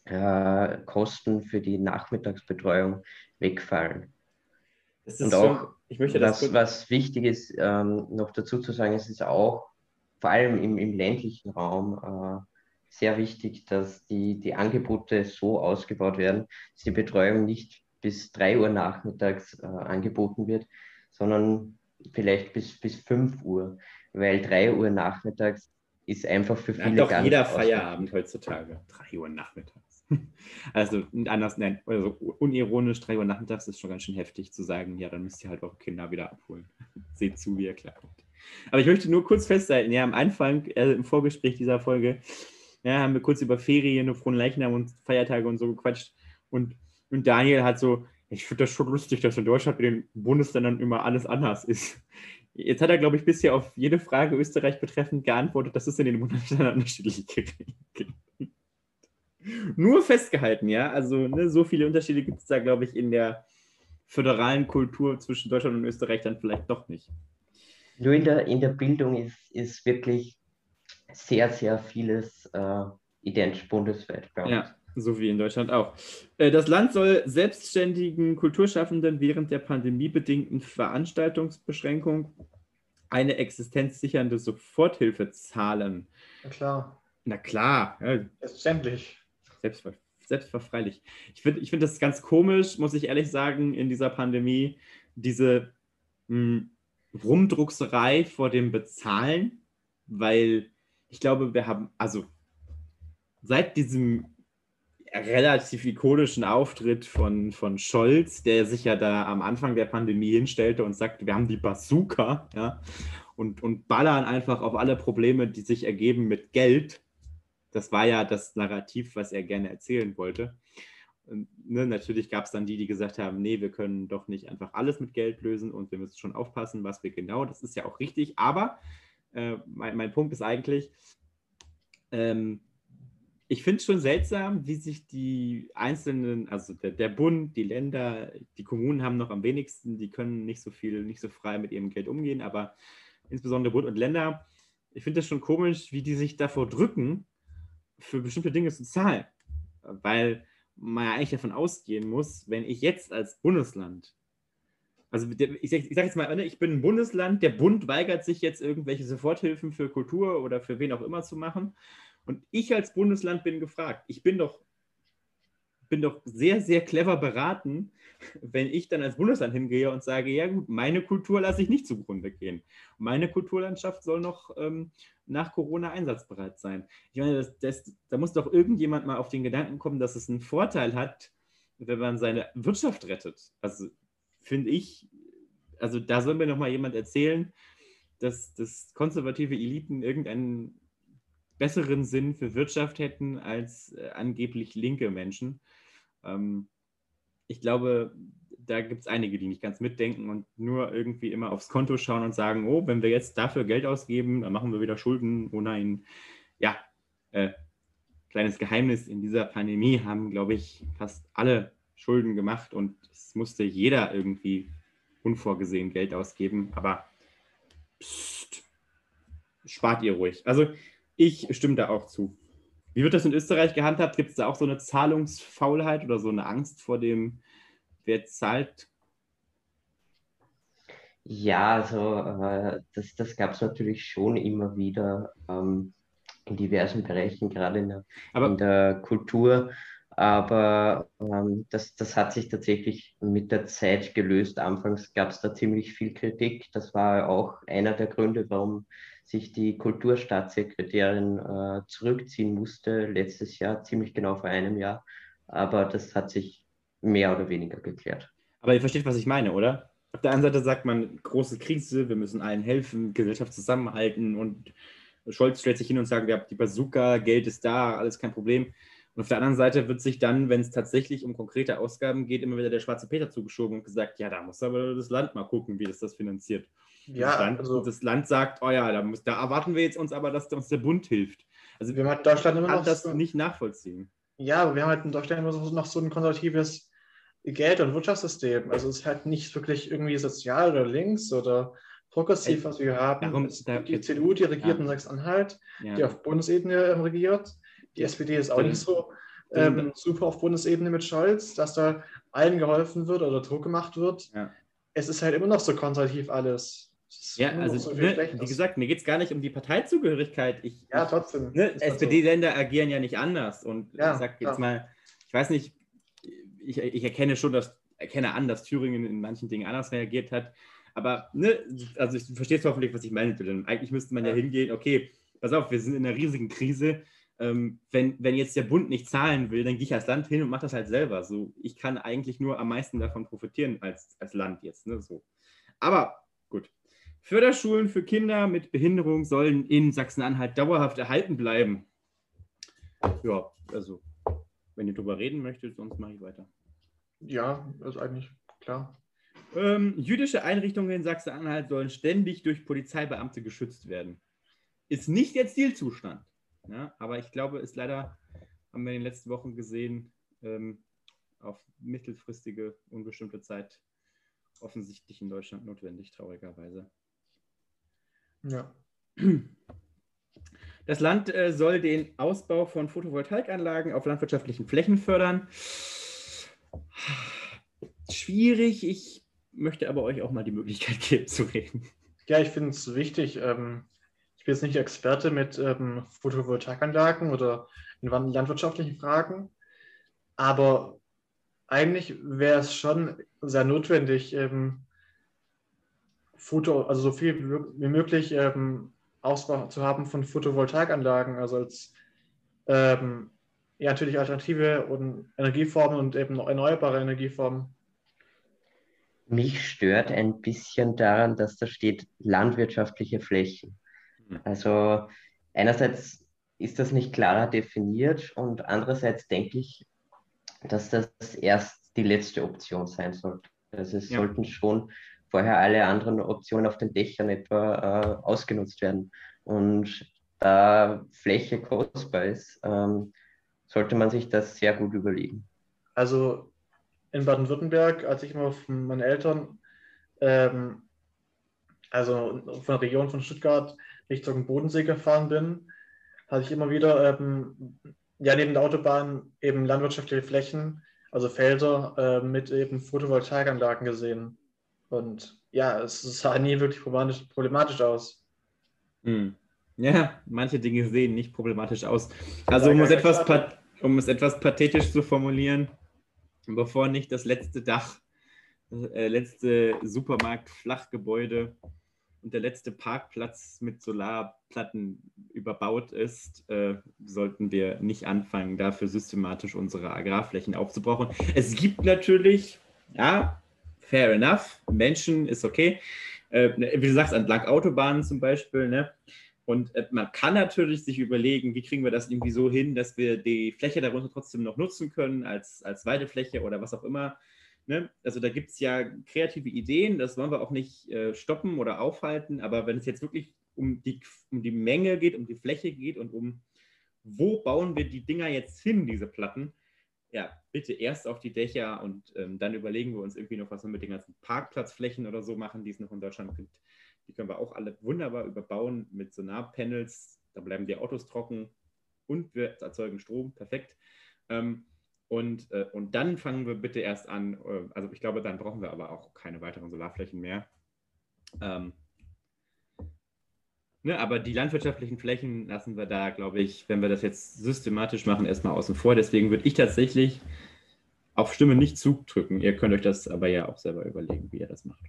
äh, Kosten für die Nachmittagsbetreuung wegfallen. Das ist und auch, so, ich möchte das was, was wichtig ist, ähm, noch dazu zu sagen, es ist auch vor allem im, im ländlichen Raum äh, sehr wichtig, dass die, die Angebote so ausgebaut werden, dass die Betreuung nicht bis drei Uhr nachmittags äh, angeboten wird, sondern vielleicht bis, bis fünf Uhr, weil drei Uhr nachmittags ist einfach für viele... Hat doch jeder Feierabend heutzutage, drei Uhr nachmittags. Also anders, nein, also unironisch, drei Uhr nachmittags ist schon ganz schön heftig zu sagen, ja, dann müsst ihr halt eure Kinder wieder abholen. Seht zu, wie ihr klarkommt. Aber ich möchte nur kurz festhalten, ja, am Anfang, äh, im Vorgespräch dieser Folge, ja, haben wir kurz über Ferien und frohen Leichnam und Feiertage und so gequatscht. Und, und Daniel hat so, ich finde das schon lustig, dass in Deutschland mit den Bundesländern immer alles anders ist. Jetzt hat er, glaube ich, bisher auf jede Frage Österreich betreffend geantwortet, dass es in den Bundesländern unterschiedlich gibt. Nur festgehalten, ja. Also ne, so viele Unterschiede gibt es da, glaube ich, in der föderalen Kultur zwischen Deutschland und Österreich dann vielleicht doch nicht. Nur in der, in der Bildung ist, ist wirklich... sehr, sehr vieles äh, identisch bundesweit. Ja, so wie in Deutschland auch. Das Land soll selbstständigen Kulturschaffenden während der pandemiebedingten Veranstaltungsbeschränkung eine existenzsichernde Soforthilfe zahlen. Na klar. Na klar. Ja. Selbstverständlich. Selbstverfreilich. Ich finde ich find das ganz komisch, muss ich ehrlich sagen, in dieser Pandemie, diese mh, Rumdruckserei vor dem Bezahlen, weil ich glaube, wir haben, also seit diesem relativ ikonischen Auftritt von, von Scholz, der sich ja da am Anfang der Pandemie hinstellte und sagte, wir haben die Bazooka, ja, und, und ballern einfach auf alle Probleme, die sich ergeben, mit Geld. Das war ja das Narrativ, was er gerne erzählen wollte. Und, ne, natürlich gab es dann die, die gesagt haben, nee, wir können doch nicht einfach alles mit Geld lösen und wir müssen schon aufpassen, was wir genau, das ist ja auch richtig, aber Äh, mein, mein Punkt ist eigentlich, ähm, ich finde es schon seltsam, wie sich die einzelnen, also der, der Bund, die Länder, die Kommunen haben noch am wenigsten, die können nicht so viel, nicht so frei mit ihrem Geld umgehen, aber insbesondere Bund und Länder, ich finde das schon komisch, wie die sich davor drücken, für bestimmte Dinge zu zahlen, weil man ja eigentlich davon ausgehen muss, wenn ich jetzt als Bundesland, also ich sage sag jetzt mal, ich bin ein Bundesland, der Bund weigert sich jetzt irgendwelche Soforthilfen für Kultur oder für wen auch immer zu machen. Und ich als Bundesland bin gefragt. Ich bin doch, bin doch sehr, sehr clever beraten, wenn ich dann als Bundesland hingehe und sage, ja gut, meine Kultur lasse ich nicht zugrunde gehen. Meine Kulturlandschaft soll noch ähm, nach Corona einsatzbereit sein. Ich meine, das, das, da muss doch irgendjemand mal auf den Gedanken kommen, dass es einen Vorteil hat, wenn man seine Wirtschaft rettet. Also finde ich, also da soll mir noch mal jemand erzählen, dass, dass konservative Eliten irgendeinen besseren Sinn für Wirtschaft hätten als äh, angeblich linke Menschen. Ähm, ich glaube, da gibt es einige, die nicht ganz mitdenken und nur irgendwie immer aufs Konto schauen und sagen, oh, wenn wir jetzt dafür Geld ausgeben, dann machen wir wieder Schulden. Oh nein. Ja, äh, kleines Geheimnis, in dieser Pandemie haben, glaube ich, fast alle Schulden gemacht und es musste jeder irgendwie unvorgesehen Geld ausgeben, aber pst, spart ihr ruhig. Also ich stimme da auch zu. Wie wird das in Österreich gehandhabt? Gibt es da auch so eine Zahlungsfaulheit oder so eine Angst vor dem, wer zahlt? Ja, also äh, das, das gab es natürlich schon immer wieder ähm, in diversen Bereichen, gerade in der, aber, in der Kultur. Aber ähm, das, das hat sich tatsächlich mit der Zeit gelöst. Anfangs gab es da ziemlich viel Kritik. Das war auch einer der Gründe, warum sich die Kulturstaatssekretärin äh, zurückziehen musste, letztes Jahr, ziemlich genau vor einem Jahr. Aber das hat sich mehr oder weniger geklärt. Aber ihr versteht, was ich meine, oder? Auf der einen Seite sagt man, große Krise, wir müssen allen helfen, Gesellschaft zusammenhalten, und Scholz stellt sich hin und sagt, wir haben die Bazooka, Geld ist da, alles kein Problem. Und auf der anderen Seite wird sich dann, wenn es tatsächlich um konkrete Ausgaben geht, immer wieder der schwarze Peter zugeschoben und gesagt, ja, da muss aber das Land mal gucken, wie das das finanziert. Ja, das, Land, also, das Land sagt, oh ja, da, muss, da erwarten wir jetzt uns aber, dass uns der Bund hilft. Also wir haben halt Deutschland immer noch das so, nicht nachvollziehen. Ja, aber wir haben halt in Deutschland immer noch so ein konservatives Geld- und Wirtschaftssystem. Also es ist halt nicht wirklich irgendwie sozial oder links oder progressiv, was wir haben. Darum, es, da, die C D U, die regiert ja. in Sachsen-Anhalt, ja. die auf Bundesebene regiert. Die S P D ist auch dann, nicht so ähm, super auf Bundesebene mit Scholz, dass da allen geholfen wird oder Druck gemacht wird. Ja. Es ist halt immer noch so konservativ alles. Ja, also so ne, wie gesagt, mir geht es gar nicht um die Parteizugehörigkeit. Ich, ja, trotzdem. Ne, S P D-Länder so. agieren ja nicht anders. Und ja, ich sag jetzt ja. mal, ich weiß nicht, ich, ich erkenne schon, dass erkenne an, dass Thüringen in manchen Dingen anders reagiert hat. Aber, ne, also ich verstehe hoffentlich, was ich meine. Denn eigentlich müsste man ja. ja hingehen, okay, pass auf, wir sind in einer riesigen Krise. Ähm, wenn, wenn jetzt der Bund nicht zahlen will, dann gehe ich als Land hin und mache das halt selber. So, ich kann eigentlich nur am meisten davon profitieren als, als Land jetzt. Ne, so. Aber gut. Förderschulen für Kinder mit Behinderung sollen in Sachsen-Anhalt dauerhaft erhalten bleiben. Ja, also, wenn ihr drüber reden möchtet, sonst mache ich weiter. Ja, ist eigentlich klar. Ähm, jüdische Einrichtungen in Sachsen-Anhalt sollen ständig durch Polizeibeamte geschützt werden. Ist nicht der Zielzustand. Ja, aber ich glaube, ist leider, haben wir in den letzten Wochen gesehen, ähm, auf mittelfristige, unbestimmte Zeit offensichtlich in Deutschland notwendig, traurigerweise. Ja. Das Land äh, soll den Ausbau von Photovoltaikanlagen auf landwirtschaftlichen Flächen fördern. Schwierig, ich möchte aber euch auch mal die Möglichkeit geben zu reden. Ja, ich finde es wichtig, ähm ich bin jetzt nicht Experte mit ähm, Photovoltaikanlagen oder in landwirtschaftlichen Fragen, aber eigentlich wäre es schon sehr notwendig, ähm, Foto, also so viel wie möglich ähm, Ausbau zu haben von Photovoltaikanlagen, also als ähm, ja, natürlich alternative und Energieformen und eben erneuerbare Energieformen. Mich stört ein bisschen daran, dass da steht landwirtschaftliche Flächen. Also einerseits ist das nicht klarer definiert und andererseits denke ich, dass das erst die letzte Option sein sollte. Also es ja. sollten schon vorher alle anderen Optionen auf den Dächern etwa äh, ausgenutzt werden. Und da Fläche kostbar ist, ähm, sollte man sich das sehr gut überlegen. Also in Baden-Württemberg, als ich mal von meinen Eltern, ähm, also von der Region von Stuttgart, Richtung Bodensee gefahren bin, hatte ich immer wieder ähm, ja, neben der Autobahn eben landwirtschaftliche Flächen, also Felder äh, mit eben Photovoltaikanlagen gesehen. Und ja, es sah nie wirklich problematisch, problematisch aus. Hm. Ja, manche Dinge sehen nicht problematisch aus. Also um es, etwas um es etwas pathetisch zu formulieren, bevor nicht das letzte Dach, das äh, letzte Supermarkt-Flachgebäude und der letzte Parkplatz mit Solarplatten überbaut ist, äh, sollten wir nicht anfangen, dafür systematisch unsere Agrarflächen aufzubrauchen. Es gibt natürlich, ja, fair enough, Menschen ist okay, äh, wie du sagst, entlang Autobahnen zum Beispiel, ne? Und äh, man kann natürlich sich überlegen, wie kriegen wir das irgendwie so hin, dass wir die Fläche darunter trotzdem noch nutzen können als, als Weidefläche oder was auch immer. Ne? Also da gibt es ja kreative Ideen, das wollen wir auch nicht äh, stoppen oder aufhalten, aber wenn es jetzt wirklich um die, um die Menge geht, um die Fläche geht und um, wo bauen wir die Dinger jetzt hin, diese Platten, ja, bitte erst auf die Dächer und ähm, dann überlegen wir uns irgendwie noch, was wir mit den ganzen Parkplatzflächen oder so machen, die es noch in Deutschland gibt. Die können wir auch alle wunderbar überbauen mit Solarpanels, da bleiben die Autos trocken und wir erzeugen Strom, perfekt. Ähm, Und, äh, und dann fangen wir bitte erst an, äh, also ich glaube, dann brauchen wir aber auch keine weiteren Solarflächen mehr. Ähm, ne, aber die landwirtschaftlichen Flächen lassen wir da, glaube ich, wenn wir das jetzt systematisch machen, erstmal außen vor. Deswegen würde ich tatsächlich auf Stimme nicht zudrücken. Ihr könnt euch das aber ja auch selber überlegen, wie ihr das macht.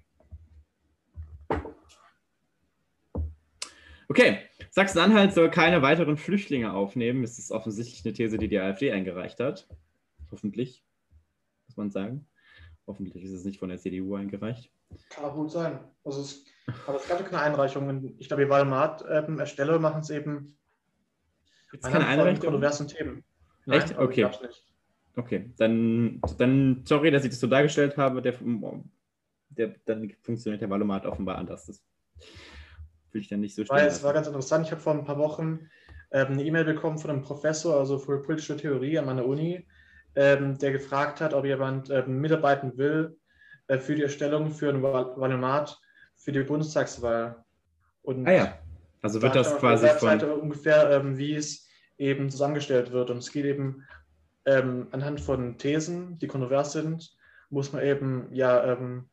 Okay, Sachsen-Anhalt soll keine weiteren Flüchtlinge aufnehmen. Das ist offensichtlich eine These, die die AfD eingereicht hat. Hoffentlich, muss man sagen. Hoffentlich ist es nicht von der C D U eingereicht. Kann auch gut sein. Also es, aber es gab ja keine Einreichungen. Ich glaube, die Wahl-O-Mat-Ersteller ähm, machen es eben. Gibt es keine Einreichungen? Kontroversen Themen. Nein, echt? Okay. Gab's nicht. Okay, dann, dann sorry, dass ich das so dargestellt habe. Der, der, dann funktioniert der Wahl-O-Mat offenbar anders. Das will ich dann nicht so stellen. Weil es war ganz interessant. Ich habe vor ein paar Wochen ähm, eine E-Mail bekommen von einem Professor, also für politische Theorie an meiner Uni, ähm, der gefragt hat, ob jemand ähm, mitarbeiten will äh, für die Erstellung für einen Wahl-O-Mat für die Bundestagswahl. Und ah ja, also wird das quasi von... ungefähr, ähm, wie es eben zusammengestellt wird. Und es geht eben ähm, anhand von Thesen, die kontrovers sind, muss man eben ja ähm,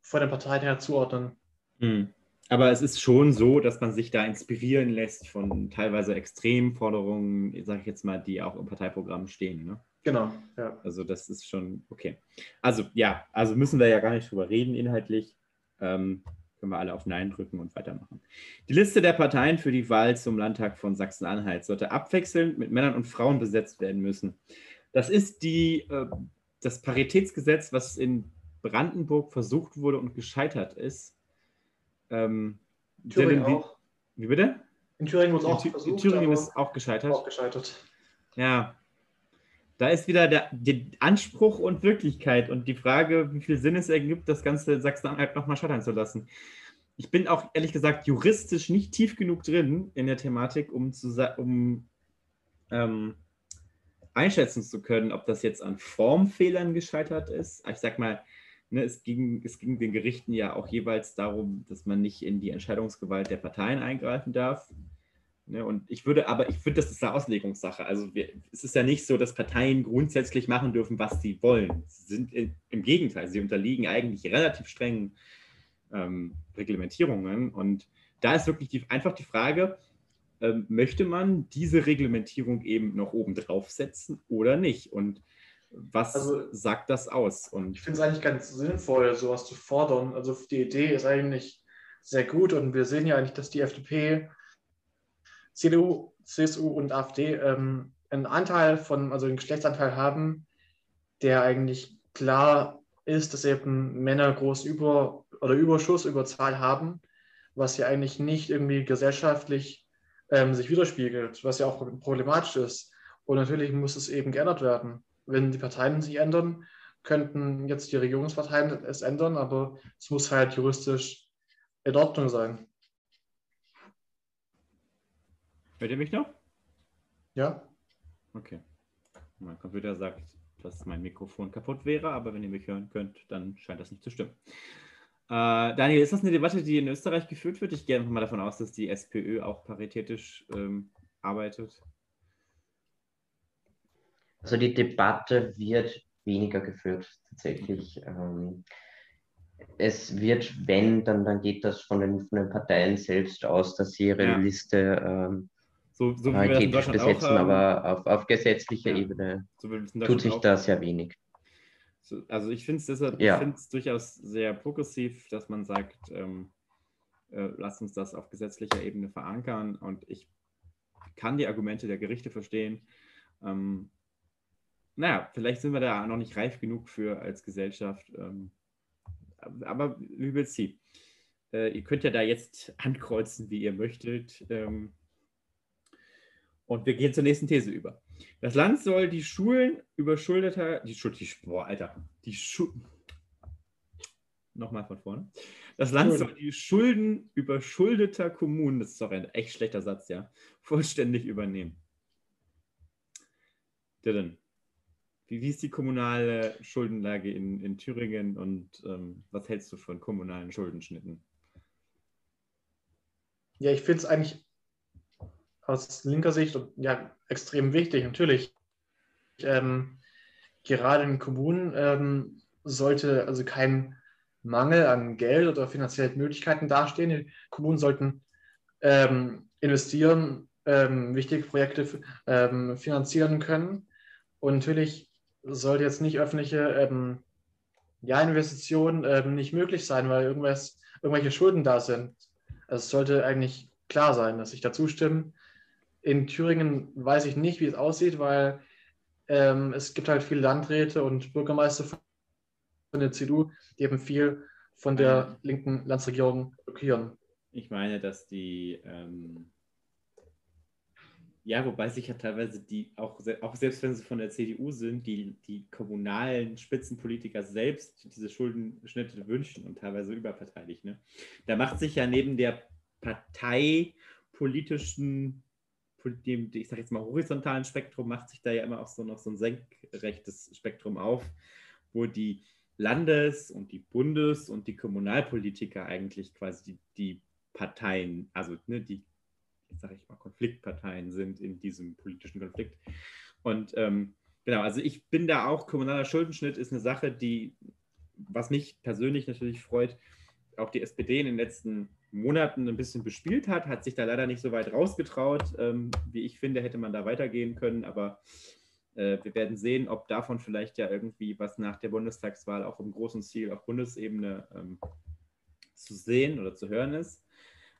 von den Parteien her zuordnen. Mhm. Aber es ist schon so, dass man sich da inspirieren lässt von teilweise extremen Forderungen, sage ich jetzt mal, die auch im Parteiprogramm stehen. Ne? Genau, ja. Also das ist schon okay. Also ja, also müssen wir ja gar nicht drüber reden inhaltlich. Ähm, können wir alle auf Nein drücken und weitermachen. Die Liste der Parteien für die Wahl zum Landtag von Sachsen-Anhalt sollte abwechselnd mit Männern und Frauen besetzt werden müssen. Das ist die, äh, das Paritätsgesetz, was in Brandenburg versucht wurde und gescheitert ist. Ähm, Thüringen denn, wie, auch. Wie bitte? In Thüringen wurde es auch versucht. In Thüringen ist auch gescheitert. auch gescheitert. Ja. Da ist wieder der, der Anspruch und Wirklichkeit und die Frage, wie viel Sinn es ergibt, das ganze Sachsen-Anhalt nochmal scheitern zu lassen. Ich bin auch, ehrlich gesagt, juristisch nicht tief genug drin in der Thematik, um, zu, um ähm, einschätzen zu können, ob das jetzt an Formfehlern gescheitert ist. Ich sag mal, Ne, es, ging, es ging den Gerichten ja auch jeweils darum, dass man nicht in die Entscheidungsgewalt der Parteien eingreifen darf. Ne, und ich würde aber, ich finde, das ist eine Auslegungssache. Also wir, es ist ja nicht so, dass Parteien grundsätzlich machen dürfen, was sie wollen. Sie sind in, im Gegenteil, sie unterliegen eigentlich relativ strengen ähm, Reglementierungen. Und da ist wirklich die, einfach die Frage, ähm, möchte man diese Reglementierung eben noch obendrauf setzen oder nicht? Und was also, sagt das aus? Und ich finde es eigentlich ganz sinnvoll, sowas zu fordern. Also die Idee ist eigentlich sehr gut und wir sehen ja eigentlich, dass die F D P, C D U, C S U und A f D ähm, einen Anteil von, also einen Geschlechtsanteil haben, der eigentlich klar ist, dass eben Männer großen Über- oder Überschuss, Überzahl haben, was ja eigentlich nicht irgendwie gesellschaftlich ähm, sich widerspiegelt, was ja auch problematisch ist. Und natürlich muss es eben geändert werden. Wenn die Parteien sich ändern, könnten jetzt die Regierungsparteien es ändern, aber es muss halt juristisch in Ordnung sein. Hört ihr mich noch? Ja. Okay. Mein Computer sagt, dass mein Mikrofon kaputt wäre, aber wenn ihr mich hören könnt, dann scheint das nicht zu stimmen. Äh, Daniel, ist das eine Debatte, die in Österreich geführt wird? Ich gehe einfach mal davon aus, dass die SPÖ auch paritätisch ähm, arbeitet. Also die Debatte wird weniger geführt, tatsächlich. Ähm, es wird, wenn, dann, dann geht das von den, von den Parteien selbst aus, dass sie ihre ja. Liste ähm, so, so paritätisch besetzen, auch, ähm, aber auf, auf gesetzlicher ja. Ebene so tut sich auch. da sehr wenig. So, also ich finde es ja. durchaus sehr progressiv, dass man sagt, ähm, äh, lasst uns das auf gesetzlicher Ebene verankern, und ich kann die Argumente der Gerichte verstehen. Ähm, Naja, vielleicht sind wir da noch nicht reif genug für als Gesellschaft. Aber wie willst du? Ihr könnt ja da jetzt ankreuzen, wie ihr möchtet. Und wir gehen zur nächsten These über. Das Land soll die Schulen überschuldeter... Die Schuld, die, boah, Alter. Die Schulden... Nochmal von vorne. Das Land soll die Schulden überschuldeter Kommunen, das ist doch ein echt schlechter Satz, ja, vollständig übernehmen. Didden. Wie ist die kommunale Schuldenlage in, in Thüringen und ähm, was hältst du von kommunalen Schuldenschnitten? Ja, ich finde es eigentlich aus linker Sicht ja, extrem wichtig. Natürlich, ähm, gerade in Kommunen ähm, sollte also kein Mangel an Geld oder finanziellen Möglichkeiten dastehen. Die Kommunen sollten ähm, investieren, ähm, wichtige Projekte ähm, finanzieren können. Und natürlich sollte jetzt nicht öffentliche ähm, ja, Investitionen ähm, nicht möglich sein, weil irgendwas, irgendwelche Schulden da sind. Also es sollte eigentlich klar sein, dass ich dazu stimme. In Thüringen weiß ich nicht, wie es aussieht, weil ähm, es gibt halt viele Landräte und Bürgermeister von der C D U, die eben viel von der linken Landesregierung blockieren. Ich meine, dass die, ähm, ja, wobei sich ja teilweise die, auch, auch selbst wenn sie von der C D U sind, die, die kommunalen Spitzenpolitiker selbst diese Schuldenschnitte wünschen und teilweise überparteilich. Ne? Da macht sich ja neben der parteipolitischen, dem, ich sage jetzt mal horizontalen Spektrum, macht sich da ja immer auch so noch so ein senkrechtes Spektrum auf, wo die Landes- und die Bundes- und die Kommunalpolitiker eigentlich quasi die, die Parteien, also ne, die, sage ich mal, Konfliktparteien sind in diesem politischen Konflikt. Und ähm, genau, also ich bin da auch, kommunaler Schuldenschnitt ist eine Sache, die, was mich persönlich natürlich freut, auch die S P D in den letzten Monaten ein bisschen bespielt hat, hat sich da leider nicht so weit rausgetraut. Ähm, wie ich finde, hätte man da weitergehen können, aber äh, wir werden sehen, ob davon vielleicht ja irgendwie was nach der Bundestagswahl auch im großen Stil auf Bundesebene ähm, zu sehen oder zu hören ist.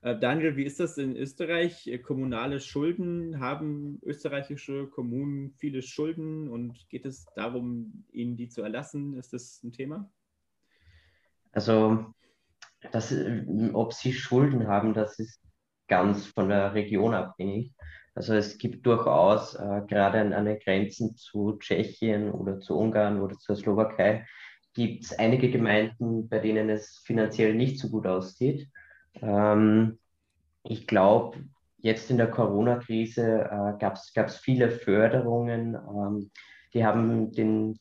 Äh, Daniel, wie ist das in Österreich? Kommunale Schulden, haben österreichische Kommunen viele Schulden und geht es darum, ihnen die zu erlassen? Ist das ein Thema? Also Das, ob sie Schulden haben, das ist ganz von der Region abhängig. Also es gibt durchaus äh, gerade an, an den Grenzen zu Tschechien oder zu Ungarn oder zur Slowakei gibt es einige Gemeinden, bei denen es finanziell nicht so gut aussieht. Ähm, ich glaube, jetzt in der Corona-Krise äh, gab es viele Förderungen. Ähm, die haben den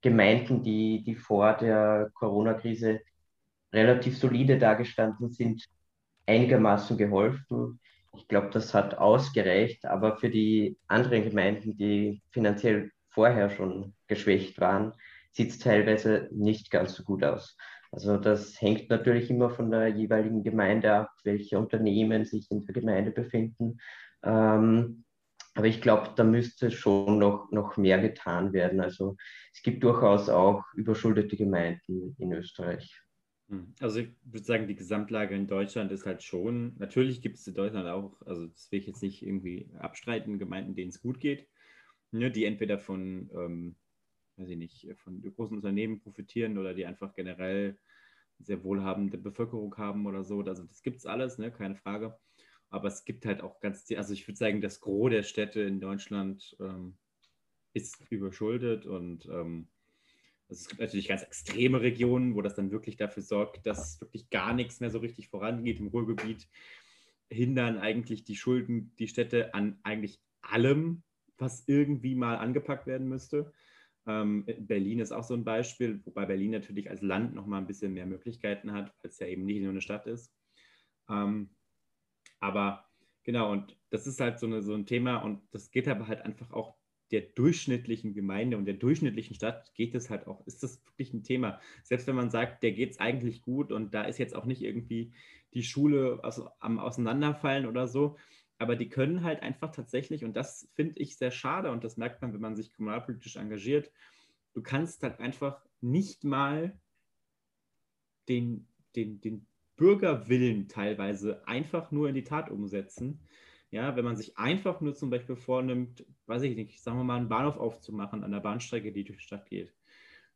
Gemeinden, die, die vor der Corona-Krise relativ solide dagestanden sind, einigermaßen geholfen. Ich glaube, das hat ausgereicht, aber für die anderen Gemeinden, die finanziell vorher schon geschwächt waren, sieht es teilweise nicht ganz so gut aus. Also das hängt natürlich immer von der jeweiligen Gemeinde ab, welche Unternehmen sich in der Gemeinde befinden. Ähm, aber ich glaube, da müsste schon noch, noch mehr getan werden. Also es gibt durchaus auch überschuldete Gemeinden in Österreich. Also ich würde sagen, die Gesamtlage in Deutschland ist halt schon, natürlich gibt es in Deutschland auch, also das will ich jetzt nicht irgendwie abstreiten, Gemeinden, denen es gut geht, ne, die entweder von, ähm, weiß ich nicht, von großen Unternehmen profitieren oder die einfach generell sehr wohlhabende Bevölkerung haben oder so, also das gibt es alles, ne, keine Frage, aber es gibt halt auch ganz, also ich würde sagen, das Gros der Städte in Deutschland ähm, ist überschuldet und ähm, also es gibt natürlich ganz extreme Regionen, wo das dann wirklich dafür sorgt, dass wirklich gar nichts mehr so richtig vorangeht. Im Ruhrgebiet hindern eigentlich die Schulden die Städte an eigentlich allem, was irgendwie mal angepackt werden müsste. Ähm, Berlin ist auch so ein Beispiel, wobei Berlin natürlich als Land nochmal ein bisschen mehr Möglichkeiten hat, weil es ja eben nicht nur eine Stadt ist. Ähm, aber genau, und das ist halt so, eine, so ein Thema und das geht aber halt einfach auch der durchschnittlichen Gemeinde und der durchschnittlichen Stadt geht es halt auch, ist das wirklich ein Thema. Selbst wenn man sagt, der geht es eigentlich gut und da ist jetzt auch nicht irgendwie die Schule also am Auseinanderfallen oder so, aber die können halt einfach tatsächlich, und das finde ich sehr schade und das merkt man, wenn man sich kommunalpolitisch engagiert, du kannst halt einfach nicht mal den, den, den Bürgerwillen teilweise einfach nur in die Tat umsetzen. Ja, wenn man sich einfach nur zum Beispiel vornimmt, weiß ich nicht, sagen wir mal, einen Bahnhof aufzumachen an der Bahnstrecke, die durch die Stadt geht.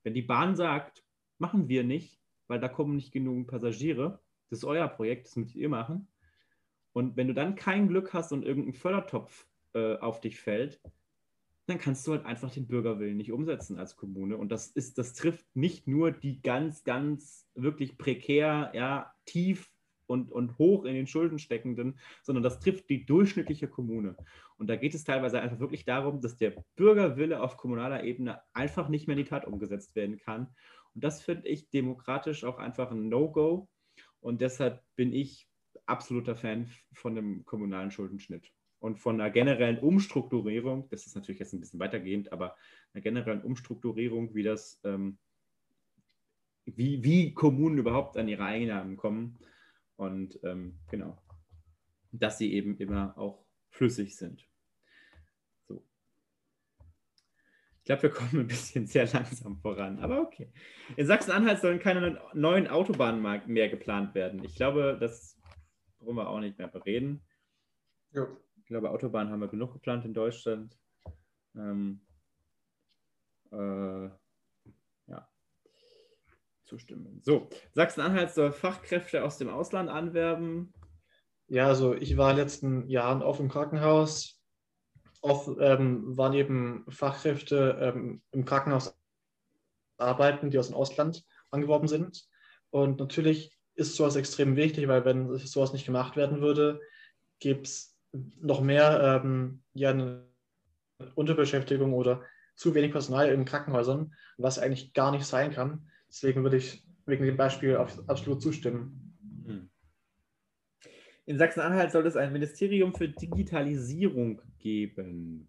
Wenn die Bahn sagt, machen wir nicht, weil da kommen nicht genügend Passagiere, das ist euer Projekt, das müsst ihr machen. Und wenn du dann kein Glück hast und irgendein Fördertopf äh, auf dich fällt, dann kannst du halt einfach den Bürgerwillen nicht umsetzen als Kommune. Und das ist, das trifft nicht nur die ganz, ganz wirklich prekär, ja, tief Und, und hoch in den Schulden steckenden, sondern das trifft die durchschnittliche Kommune. Und da geht es teilweise einfach wirklich darum, dass der Bürgerwille auf kommunaler Ebene einfach nicht mehr in die Tat umgesetzt werden kann. Und das finde ich demokratisch auch einfach ein No-Go. Und deshalb bin ich absoluter Fan von einem kommunalen Schuldenschnitt und von einer generellen Umstrukturierung. Das ist natürlich jetzt ein bisschen weitergehend, aber einer generellen Umstrukturierung, wie das, ähm, wie, wie Kommunen überhaupt an ihre Einnahmen kommen. Und ähm, genau, dass sie eben immer auch flüssig sind. So. Ich glaube, wir kommen ein bisschen sehr langsam voran, aber okay. In Sachsen-Anhalt sollen keine neuen Autobahnen mehr geplant werden. Ich glaube, das brauchen wir auch nicht mehr bereden. Ja. Ich glaube, Autobahnen haben wir genug geplant in Deutschland. Ähm, äh, ja. zustimmen. So, Sachsen-Anhalt soll Fachkräfte aus dem Ausland anwerben. Ja, also ich war in den letzten Jahren oft im Krankenhaus. Oft ähm, waren eben Fachkräfte ähm, im Krankenhaus arbeiten, die aus dem Ausland angeworben sind. Und natürlich ist sowas extrem wichtig, weil wenn sowas nicht gemacht werden würde, gäbe es noch mehr ähm, ja, eine Unterbeschäftigung oder zu wenig Personal in Krankenhäusern, was eigentlich gar nicht sein kann. Deswegen würde ich wegen dem Beispiel absolut zustimmen. In Sachsen-Anhalt soll es ein Ministerium für Digitalisierung geben.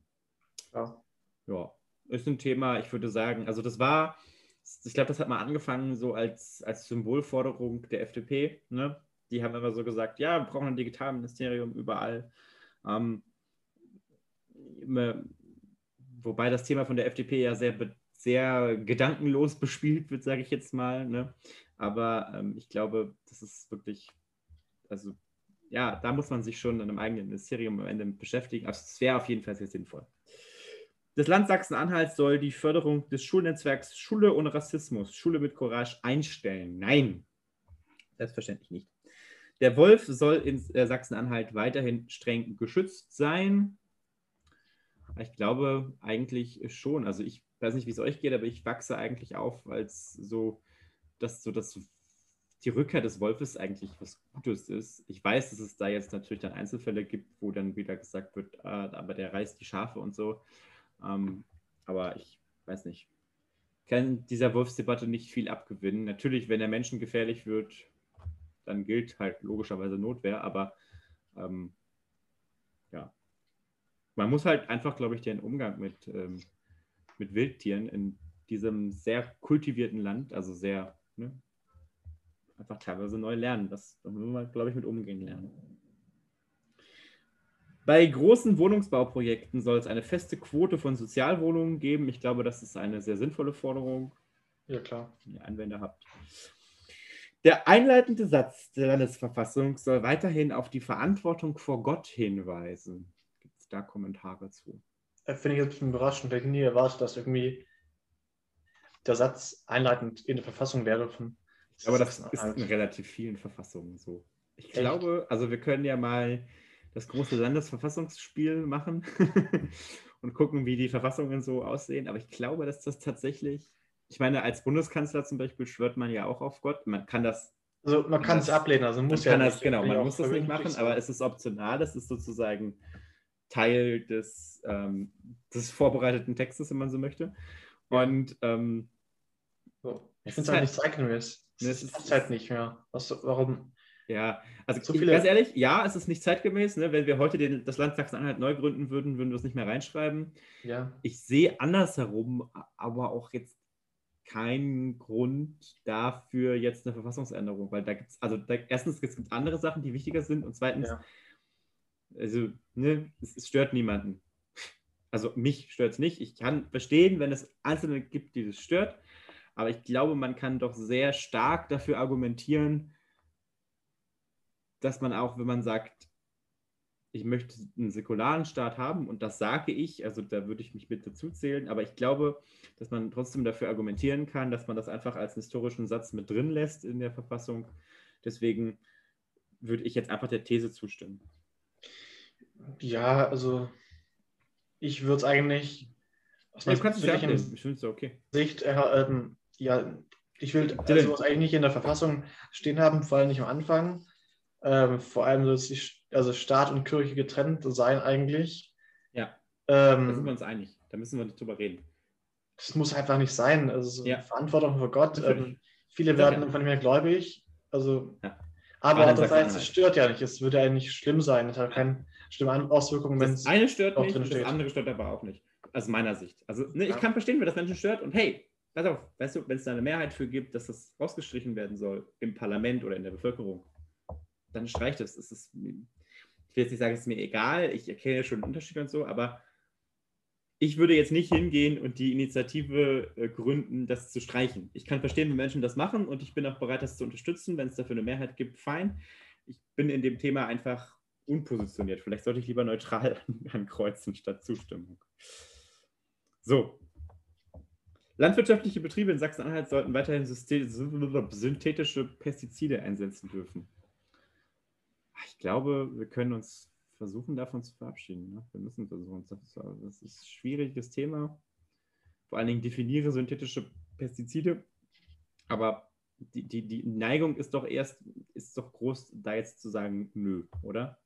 Ja. Ja, ist ein Thema, ich würde sagen, also das war, ich glaube, das hat mal angefangen so als, als Symbolforderung der F D P, ne? Die haben immer so gesagt, ja, wir brauchen ein Digitalministerium überall. Ähm, wobei das Thema von der F D P ja sehr, sehr gedankenlos bespielt wird, sage ich jetzt mal. Ne? Aber ähm, ich glaube, das ist wirklich, also ja, da muss man sich schon in einem eigenen Ministerium am Ende beschäftigen. Also es wäre auf jeden Fall sehr sinnvoll. Das Land Sachsen-Anhalt soll die Förderung des Schulnetzwerks Schule ohne Rassismus, Schule mit Courage einstellen. Nein, selbstverständlich nicht. Der Wolf soll in Sachsen-Anhalt weiterhin streng geschützt sein. Ich glaube eigentlich schon. Also ich weiß nicht, wie es euch geht, aber ich wachse eigentlich auf, als so, dass so das, die Rückkehr des Wolfes eigentlich was Gutes ist. Ich weiß, dass es da jetzt natürlich dann Einzelfälle gibt, wo dann wieder gesagt wird, äh, aber der reißt die Schafe und so. Ähm, aber ich weiß nicht. Ich kann dieser Wolfsdebatte nicht viel abgewinnen. Natürlich, wenn der Menschen gefährlich wird, dann gilt halt logischerweise Notwehr, aber ähm, ja. Man muss halt einfach, glaube ich, den Umgang mit, ähm, mit Wildtieren in diesem sehr kultivierten Land, also sehr, ne, einfach teilweise neu lernen. Das müssen wir, glaube ich, mit umgehen lernen. Bei großen Wohnungsbauprojekten soll es eine feste Quote von Sozialwohnungen geben. Ich glaube, das ist eine sehr sinnvolle Forderung. Ja, klar. Wenn ihr Einwände habt. Der einleitende Satz der Landesverfassung soll weiterhin auf die Verantwortung vor Gott hinweisen. Da Kommentare zu. Finde ich jetzt ein bisschen überraschend. Ich hätte nie erwartet, dass irgendwie der Satz einleitend in der Verfassung wäre. Von Aber das ist in relativ vielen Verfassungen so. Ich Echt? glaube, also wir können ja mal das große Landesverfassungsspiel machen und gucken, wie die Verfassungen so aussehen. Aber ich glaube, dass das tatsächlich, ich meine, als Bundeskanzler zum Beispiel schwört man ja auch auf Gott. Man kann das Also man kann es ablehnen, also muss ja das, nicht. Genau, man muss das nicht machen, sein. aber es ist optional, es ist sozusagen Teil des, ähm, des vorbereiteten Textes, wenn man so möchte. Und ähm, so. ich finde es halt nicht zeitgemäß. Es ist, ist halt nicht mehr. Was, warum? Ja, also so viele... ganz ehrlich, ja, es ist nicht zeitgemäß. Ne? Wenn wir heute den, das Land Sachsen-Anhalt neu gründen würden, würden wir es nicht mehr reinschreiben. Ja. Ich sehe andersherum aber auch jetzt keinen Grund dafür jetzt eine Verfassungsänderung, weil da gibt es, also da, erstens es gibt andere Sachen, die wichtiger sind und zweitens ja. Also, ne, es, es stört niemanden. Also, mich stört es nicht. Ich kann verstehen, wenn es Einzelne gibt, die das stört. Aber ich glaube, man kann doch sehr stark dafür argumentieren, dass man auch, wenn man sagt, ich möchte einen säkularen Staat haben, und das sage ich, also da würde ich mich mit dazu zählen, aber ich glaube, dass man trotzdem dafür argumentieren kann, dass man das einfach als historischen Satz mit drin lässt in der Verfassung. Deswegen würde ich jetzt einfach der These zustimmen. Ja, also ich würde es eigentlich aus meiner Sicht, okay. Sicht äh, äh, ja, ich will sowas also eigentlich nicht in der Verfassung stehen haben, vor allem nicht am Anfang. Ähm, vor allem soll die, also Staat und Kirche getrennt sein eigentlich. Ja, ähm, da sind wir uns einig, da müssen wir drüber reden. Das muss einfach nicht sein, also ja. Verantwortung vor Gott. Ähm, viele werden einfach nicht mehr gläubig, also... Ja. Aber andererseits, es stört ja nicht. Es würde ja nicht schlimm sein. Es hat keine schlimme Auswirkungen, wenn es. Das eine stört nicht, das andere stört aber auch nicht. Aus meiner Sicht. Also, ne, ja. Ich kann verstehen, wenn das Menschen stört. Und hey, pass auf, weißt du, wenn es da eine Mehrheit für gibt, dass das rausgestrichen werden soll im Parlament oder in der Bevölkerung, dann streicht es. Es ist, ich will jetzt nicht sagen, es ist mir egal. Ich erkenne schon den Unterschied und so, aber ich würde jetzt nicht hingehen und die Initiative äh, gründen, das zu streichen. Ich kann verstehen, wenn Menschen das machen und ich bin auch bereit, das zu unterstützen. Wenn es dafür eine Mehrheit gibt, fein. Ich bin in dem Thema einfach unpositioniert. Vielleicht sollte ich lieber neutral ankreuzen statt Zustimmung. So. Landwirtschaftliche Betriebe in Sachsen-Anhalt sollten weiterhin synthetische Pestizide einsetzen dürfen. Ich glaube, wir können uns versuchen, davon zu verabschieden. Ne? Wir müssen versuchen. Das ist ein schwieriges Thema. Vor allen Dingen definiere synthetische Pestizide. Aber die, die, die Neigung ist doch erst, ist doch groß, da jetzt zu sagen, nö, oder?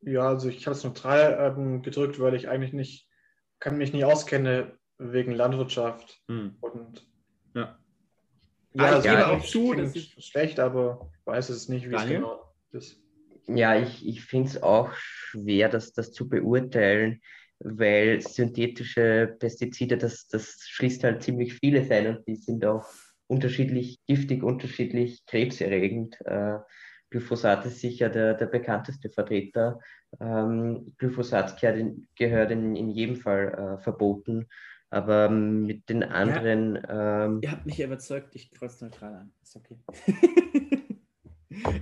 Ja, also ich habe es noch drei ähm, gedrückt, weil ich eigentlich nicht, kann mich nicht auskenne wegen Landwirtschaft. Hm. Und ja. Ja, ah, also ich gebe auch zu, das ist schlecht, aber ich weiß es nicht, wie es genau ist. Ja, ich, ich finde es auch schwer, das, das zu beurteilen, weil synthetische Pestizide, das, das schließt halt ziemlich vieles ein und die sind auch unterschiedlich giftig, unterschiedlich krebserregend. Äh, Glyphosat ist sicher der, der bekannteste Vertreter. Ähm, Glyphosat gehört in, gehört in, in jedem Fall äh, verboten. Aber mit den anderen... Ja, ähm, ihr habt mich überzeugt, ich kreuze neutral an. Ist okay.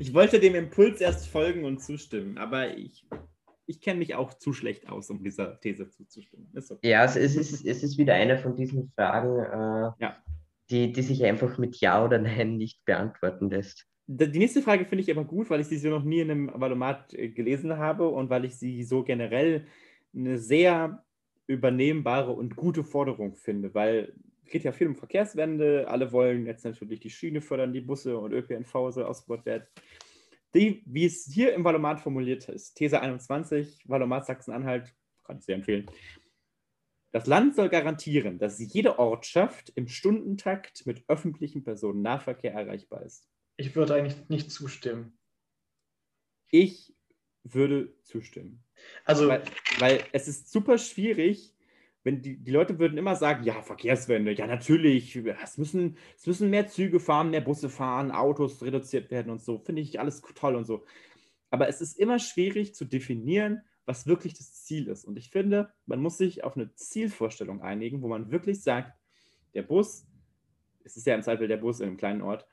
Ich wollte dem Impuls erst folgen und zustimmen, aber ich, ich kenne mich auch zu schlecht aus, um dieser These zuzustimmen. Ist okay. Ja, also es, ist, es ist wieder eine von diesen Fragen, äh, ja. die, die sich einfach mit Ja oder Nein nicht beantworten lässt. Die nächste Frage finde ich aber gut, weil ich sie so noch nie in einem Wahl-O-Mat gelesen habe und weil ich sie so generell eine sehr übernehmbare und gute Forderung finde, weil es geht ja viel um Verkehrswende, alle wollen jetzt natürlich die Schiene fördern, die Busse und Ö P N V soll ausgebaut werden. Die, wie es hier im Wahl-O-Mat formuliert ist, These einundzwanzig, Wahl-O-Mat Sachsen-Anhalt, kann ich sehr empfehlen. Das Land soll garantieren, dass jede Ortschaft im Stundentakt mit öffentlichem Personennahverkehr erreichbar ist. Ich würde eigentlich nicht zustimmen. Ich würde zustimmen. Also, weil, weil es ist super schwierig, wenn die, die Leute würden immer sagen, ja, Verkehrswende, ja natürlich, es müssen, es müssen mehr Züge fahren, mehr Busse fahren, Autos reduziert werden und so, finde ich alles toll und so. Aber es ist immer schwierig zu definieren, was wirklich das Ziel ist. Und ich finde, man muss sich auf eine Zielvorstellung einigen, wo man wirklich sagt, der Bus, es ist ja im Zweifel der Bus in einem kleinen Ort,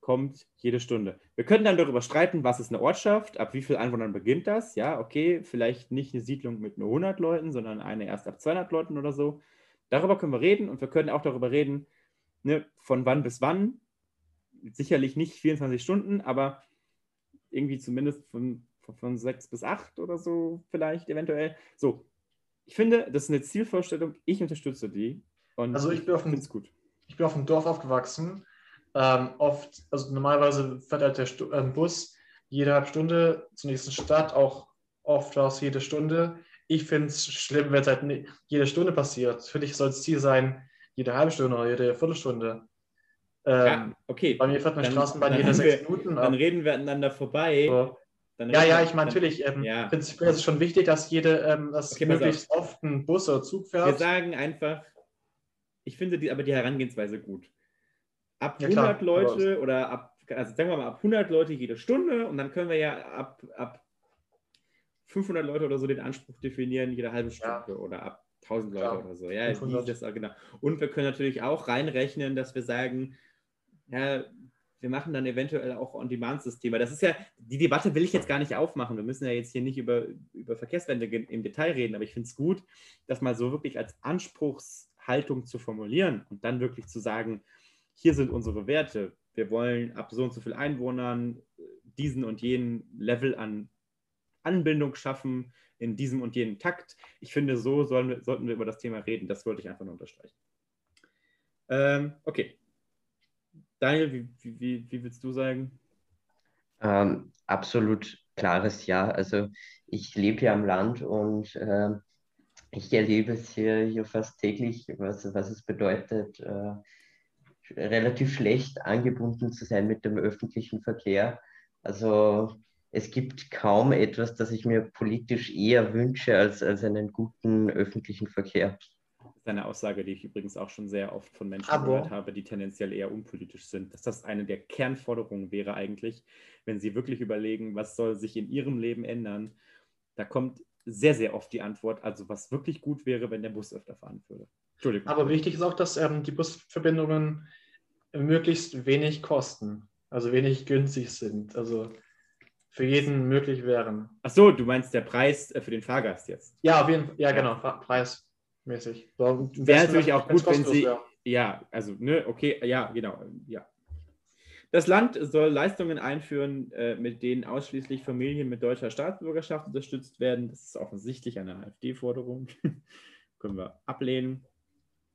kommt jede Stunde. Wir können dann darüber streiten, was ist eine Ortschaft, ab wie vielen Einwohnern beginnt das, ja, okay, vielleicht nicht eine Siedlung mit nur hundert Leuten, sondern eine erst ab zweihundert Leuten oder so. Darüber können wir reden und wir können auch darüber reden, ne, von wann bis wann, sicherlich nicht vierundzwanzig Stunden, aber irgendwie zumindest von, von, von sechs bis acht oder so vielleicht eventuell. So, ich finde, das ist eine Zielvorstellung, ich unterstütze die. Und also ich bin auf dem, gut. Ich bin auf dem Dorf aufgewachsen. Ähm, oft, also normalerweise fährt halt der Stu- äh, Bus jede halbe Stunde zur nächsten Stadt, auch oft aus jede Stunde. Ich finde es schlimm, wenn es halt ne- jede Stunde passiert. Für dich soll es Ziel sein, jede halbe Stunde oder jede Viertelstunde. Ähm, ja, okay. Bei mir fährt meine Straßenbahn jede sechs Minuten. Dann reden wir aneinander vorbei. So. Dann ja, ja, ich meine natürlich, ähm, ja. Prinzipiell ist es schon wichtig, dass jede, ähm, dass okay, möglichst oft ein Bus oder Zug fährt. Wir sagen einfach, ich finde die, aber die Herangehensweise gut. Ab ja, hundert klar. Leute oder ab, also sagen wir mal, ab hundert Leute jede Stunde und dann können wir ja ab, ab fünfhundert Leute oder so den Anspruch definieren, jede halbe Stunde ja. Oder ab tausend Leute klar. Oder so. Ja, das, genau. Und wir können natürlich auch reinrechnen, dass wir sagen, ja, wir machen dann eventuell auch On-Demand-Systeme. Das ist ja, die Debatte will ich jetzt gar nicht aufmachen. Wir müssen ja jetzt hier nicht über, über Verkehrswende im Detail reden, aber ich finde es gut, das mal so wirklich als Anspruchshaltung zu formulieren und dann wirklich zu sagen, hier sind unsere Werte. Wir wollen ab so und so viel Einwohnern diesen und jenen Level an Anbindung schaffen, in diesem und jenen Takt. Ich finde, so sollen wir, sollten wir über das Thema reden. Das wollte ich einfach nur unterstreichen. Ähm, okay. Daniel, wie, wie, wie willst du sagen? Ähm, absolut klares Ja. Also ich lebe hier am Land und äh, ich erlebe es hier, hier fast täglich, was, was es bedeutet, äh, relativ schlecht angebunden zu sein mit dem öffentlichen Verkehr. Also es gibt kaum etwas, das ich mir politisch eher wünsche, als, als einen guten öffentlichen Verkehr. Das ist eine Aussage, die ich übrigens auch schon sehr oft von Menschen Aber. gehört habe, die tendenziell eher unpolitisch sind. Dass das eine der Kernforderungen wäre eigentlich, wenn sie wirklich überlegen, was soll sich in ihrem Leben ändern. Da kommt sehr, sehr oft die Antwort, also was wirklich gut wäre, wenn der Bus öfter fahren würde. Entschuldigung. Aber wichtig ist auch, dass ähm, die Busverbindungen möglichst wenig kosten, also wenig günstig sind, also für jeden möglich wären. Ach so, du meinst der Preis für den Fahrgast jetzt? Ja, auf jeden Fall. Ja, genau, Preis. mäßig. So, Wäre natürlich auch gut, wenn sie... Ja. ja, also, ne, okay, ja, genau, ja. Das Land soll Leistungen einführen, äh, mit denen ausschließlich Familien mit deutscher Staatsbürgerschaft unterstützt werden. Das ist offensichtlich eine AfD-Forderung. Können wir ablehnen.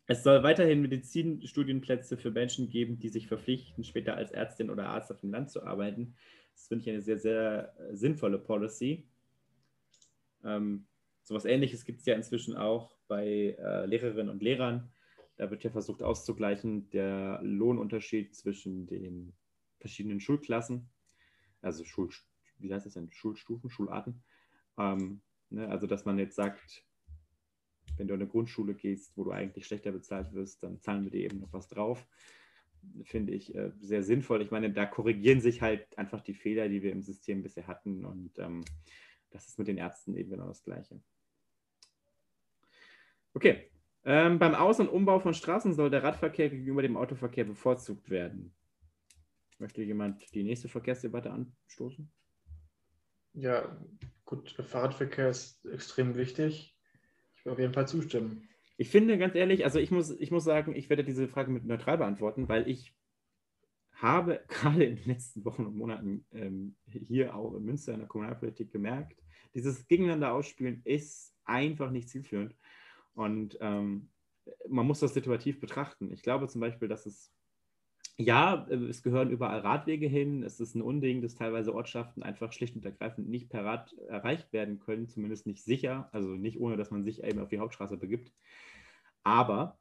Es soll weiterhin Medizinstudienplätze für Menschen geben, die sich verpflichten, später als Ärztin oder Arzt auf dem Land zu arbeiten. Das finde ich eine sehr, sehr sinnvolle Policy. Ähm, so etwas Ähnliches gibt es ja inzwischen auch bei äh, Lehrerinnen und Lehrern. Da wird ja versucht auszugleichen, der Lohnunterschied zwischen den verschiedenen Schulklassen, also Schul, wie heißt das denn? Schulstufen, Schularten. Ähm, ne? Also, dass man jetzt sagt, wenn du in eine Grundschule gehst, wo du eigentlich schlechter bezahlt wirst, dann zahlen wir dir eben noch was drauf. Finde ich äh, sehr sinnvoll. Ich meine, da korrigieren sich halt einfach die Fehler, die wir im System bisher hatten. Und ähm, das ist mit den Ärzten eben genau das Gleiche. Okay. Ähm, beim Aus- und Umbau von Straßen soll der Radverkehr gegenüber dem Autoverkehr bevorzugt werden. Möchte jemand die nächste Verkehrsdebatte anstoßen? Ja, gut. Fahrradverkehr ist extrem wichtig. Ich will auf jeden Fall zustimmen. Ich finde, ganz ehrlich, also ich muss, ich muss sagen, ich werde diese Frage mit neutral beantworten, weil ich habe gerade in den letzten Wochen und Monaten ähm, hier auch in Münster in der Kommunalpolitik gemerkt, dieses Gegeneinander ausspielen ist einfach nicht zielführend. Und ähm, man muss das situativ betrachten. Ich glaube zum Beispiel, dass es, ja, es gehören überall Radwege hin, es ist ein Unding, dass teilweise Ortschaften einfach schlicht und ergreifend nicht per Rad erreicht werden können, zumindest nicht sicher, also nicht ohne, dass man sich eben auf die Hauptstraße begibt. Aber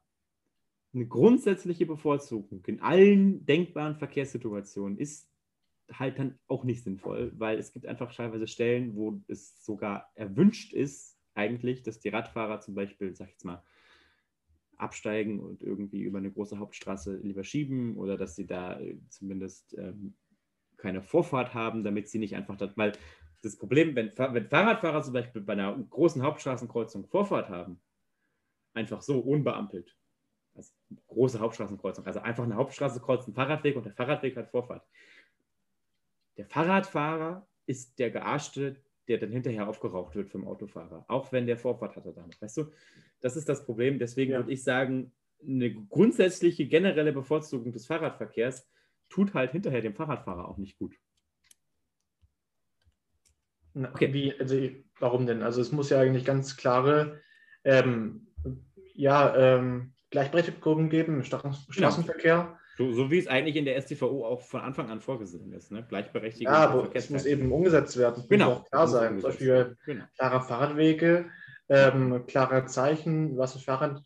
eine grundsätzliche Bevorzugung in allen denkbaren Verkehrssituationen ist halt dann auch nicht sinnvoll, weil es gibt einfach teilweise Stellen, wo es sogar erwünscht ist, eigentlich, dass die Radfahrer zum Beispiel, sag ich jetzt mal, absteigen und irgendwie über eine große Hauptstraße lieber schieben oder dass sie da zumindest ähm, keine Vorfahrt haben, damit sie nicht einfach, das, weil das Problem, wenn, wenn Fahrradfahrer zum Beispiel bei einer großen Hauptstraßenkreuzung Vorfahrt haben, einfach so unbeampelt, also große Hauptstraßenkreuzung, also einfach eine Hauptstraße kreuzt einen Fahrradweg und der Fahrradweg hat Vorfahrt. Der Fahrradfahrer ist der Gearschte, der dann hinterher aufgeraucht wird vom Autofahrer, auch wenn der Vorfahrt hatte damit. Weißt du, das ist das Problem. Deswegen ja. würde ich sagen, eine grundsätzliche, generelle Bevorzugung des Fahrradverkehrs tut halt hinterher dem Fahrradfahrer auch nicht gut. Na, okay. Wie, also, warum denn? Also es muss ja eigentlich ganz klare ähm, ja, ähm, Gleichberechtigungen geben im Straßenverkehr. Genau. So, so wie es eigentlich in der S T V O auch von Anfang an vorgesehen ist. Ne? Gleichberechtigung. Ja, aber es muss eben umgesetzt werden. Genau. Muss auch klar sein. Zum Beispiel genau. klare Fahrradwege, ähm, klare Zeichen, was ein Fahrradfahrer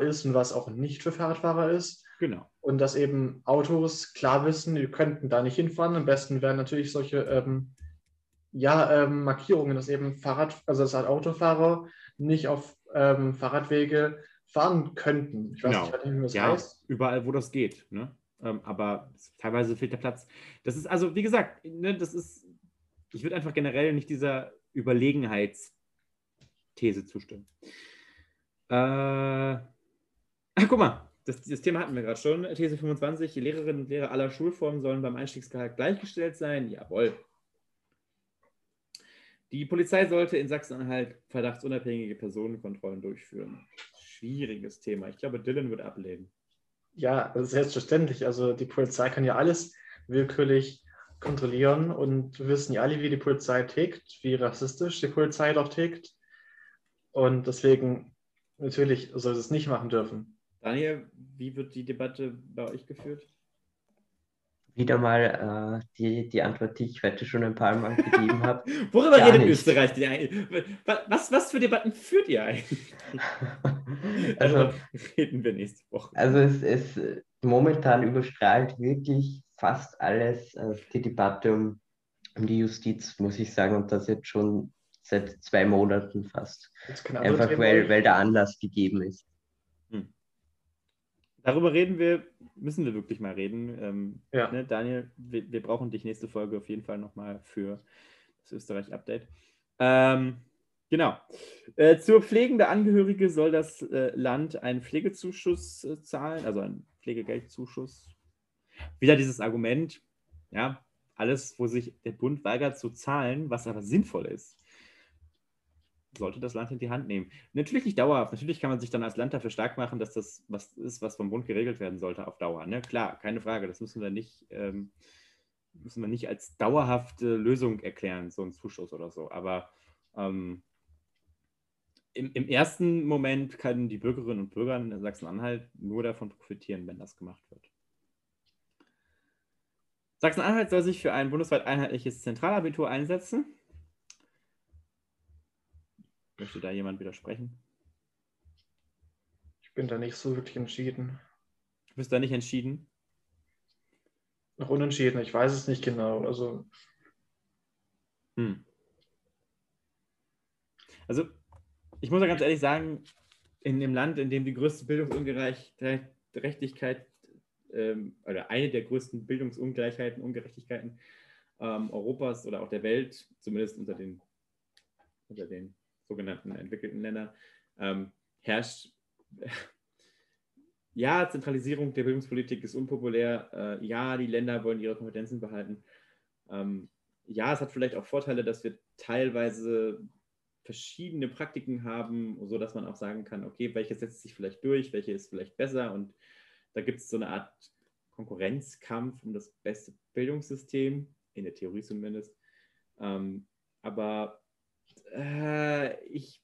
ähm, ist und was auch nicht für Fahrradfahrer ist. Genau. Und dass eben Autos klar wissen, die könnten da nicht hinfahren. Am besten wären natürlich solche ähm, ja, ähm, Markierungen, dass eben Fahrrad, also dass halt Autofahrer nicht auf ähm, Fahrradwege fahren könnten. Ich weiß genau. nicht, wie das ja, heißt. Überall, wo das geht. Ne? Ähm, aber teilweise fehlt der Platz. Das ist also, wie gesagt, ne, das ist, ich würde einfach generell nicht dieser Überlegenheitsthese zustimmen. Äh, ach, guck mal, das, das Thema hatten wir gerade schon. These fünfundzwanzig, die Lehrerinnen und Lehrer aller Schulformen sollen beim Einstiegsgehalt gleichgestellt sein. Jawohl. Die Polizei sollte in Sachsen-Anhalt verdachtsunabhängige Personenkontrollen durchführen. Schwieriges Thema. Ich glaube, Dylan wird ablehnen. Ja, das ist selbstverständlich. Also die Polizei kann ja alles willkürlich kontrollieren und wir wissen ja alle, wie die Polizei tickt, wie rassistisch die Polizei doch tickt. Und deswegen natürlich soll sie es nicht machen dürfen. Daniel, wie wird die Debatte bei euch geführt? Wieder mal äh, die, die Antwort, die ich heute schon ein paar Mal gegeben habe. Worüber redet nicht. Österreich denn eigentlich? Was, was für Debatten führt ihr eigentlich? Also, also reden wir nächste Woche. Also es ist momentan überstrahlt wirklich fast alles äh, die Debatte um, um die Justiz, muss ich sagen, und das jetzt schon seit zwei Monaten fast. Einfach weil, weil der Anlass gegeben ist. Hm. Darüber reden wir, müssen wir wirklich mal reden. Ähm, ja. ne, Daniel, wir, wir brauchen dich nächste Folge auf jeden Fall nochmal für das Österreich-Update. Ähm, genau. Äh, zur pflegende Angehörige soll das äh, Land einen Pflegezuschuss äh, zahlen, also einen Pflegegeldzuschuss. Wieder dieses Argument, ja, alles, wo sich der Bund weigert zu zahlen, was aber sinnvoll ist. sollte das Land in die Hand nehmen. Natürlich nicht dauerhaft. Natürlich kann man sich dann als Land dafür stark machen, dass das was ist, was vom Bund geregelt werden sollte auf Dauer. Ne? Klar, keine Frage. Das müssen wir nicht, ähm, müssen wir nicht als dauerhafte Lösung erklären, so ein Zuschuss oder so. Aber ähm, im, im ersten Moment können die Bürgerinnen und Bürger in Sachsen-Anhalt nur davon profitieren, wenn das gemacht wird. Sachsen-Anhalt soll sich für ein bundesweit einheitliches Zentralabitur einsetzen. Möchte da jemand widersprechen? Ich bin da nicht so wirklich entschieden. Du bist da nicht entschieden? Noch unentschieden, ich weiß es nicht genau. Also, hm. also ich muss ja ganz ehrlich sagen, in dem Land, in dem die größte Bildungsungerechtigkeit ähm, oder eine der größten Bildungsungleichheiten, Ungerechtigkeiten ähm, Europas oder auch der Welt, zumindest unter den, unter den sogenannten entwickelten Länder, ähm, herrscht. Ja, Zentralisierung der Bildungspolitik ist unpopulär. Äh, ja, die Länder wollen ihre Kompetenzen behalten. Ähm, ja, es hat vielleicht auch Vorteile, dass wir teilweise verschiedene Praktiken haben, sodass man auch sagen kann, okay, welche setzt sich vielleicht durch, welche ist vielleicht besser. Und da gibt es so eine Art Konkurrenzkampf um das beste Bildungssystem, in der Theorie zumindest. Ähm, aber ich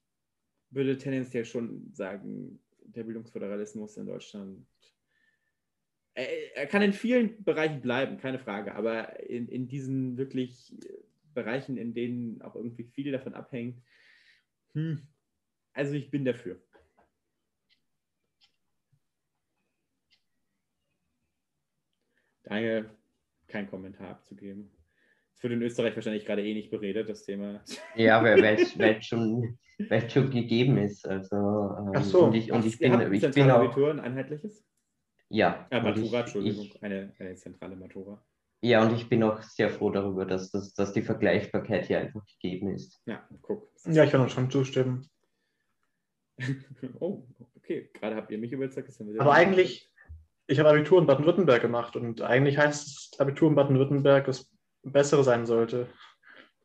würde tendenziell schon sagen, der Bildungsföderalismus in Deutschland, er kann in vielen Bereichen bleiben, keine Frage, aber in, in diesen wirklich Bereichen, in denen auch irgendwie viel davon abhängt, hm, also ich bin dafür. Daniel, kein Kommentar abzugeben. Für den Österreich wahrscheinlich gerade eh nicht beredet, das Thema. Ja, weil es schon, schon gegeben ist. Also, ähm, ach so. Und ich, und ich bin, ich bin Zentralabitur, ein einheitliches? Ja. Ja, Matura, ich, Entschuldigung, ich, eine, eine zentrale Matura. Ja, und ich bin auch sehr froh darüber, dass, dass, dass die Vergleichbarkeit hier einfach gegeben ist. Ja, guck. Ja, ich kann auch schon zustimmen. Oh, okay. Gerade habt ihr mich überzeugt. Aber eigentlich, ich habe Abitur in Baden-Württemberg gemacht und eigentlich heißt es, Abitur in Baden-Württemberg ist bessere sein sollte.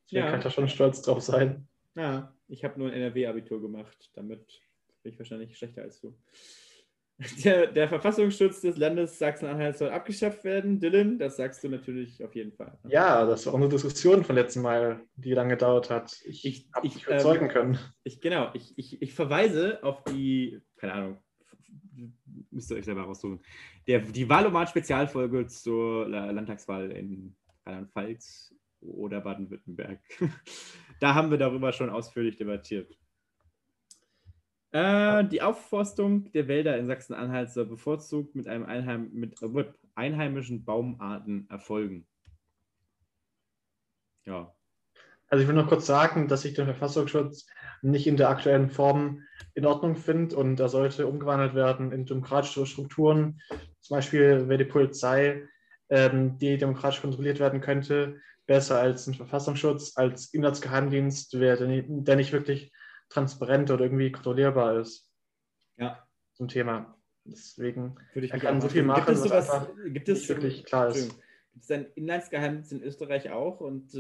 Deswegen ja. Kann ich da schon stolz drauf sein. Ja, ich habe nur ein N R W-Abitur gemacht. Damit bin ich wahrscheinlich schlechter als du. Der, der Verfassungsschutz des Landes Sachsen-Anhalt soll abgeschafft werden. Dylan, das sagst du natürlich auf jeden Fall. Ja, das war unsere Diskussion vom letzten Mal, die lange gedauert hat. Ich, ich habe mich überzeugen ähm, können. Ich, genau, ich, ich, ich verweise auf die, keine Ahnung, müsst ihr euch selber raussuchen, der, die Wahl-O-Mat-Spezialfolge zur Landtagswahl in Rheinland-Pfalz oder Baden-Württemberg. Da haben wir darüber schon ausführlich debattiert. Äh, die Aufforstung der Wälder in Sachsen-Anhalt soll bevorzugt mit, einem Einheim mit äh, einheimischen Baumarten erfolgen. Ja. Also ich will noch kurz sagen, dass ich den Verfassungsschutz nicht in der aktuellen Form in Ordnung finde und er sollte umgewandelt werden in demokratische Strukturen. Zum Beispiel wäre die Polizei, die demokratisch kontrolliert werden könnte, besser als ein Verfassungsschutz, als Inlandsgeheimdienst, der nicht wirklich transparent oder irgendwie kontrollierbar ist. Ja. Zum Thema. Deswegen würde ich er kann so viel machen, gibt es sowas, was einfach gibt es, nicht wirklich klar ist. Gibt es ein Inlandsgeheimdienst in Österreich auch? Und,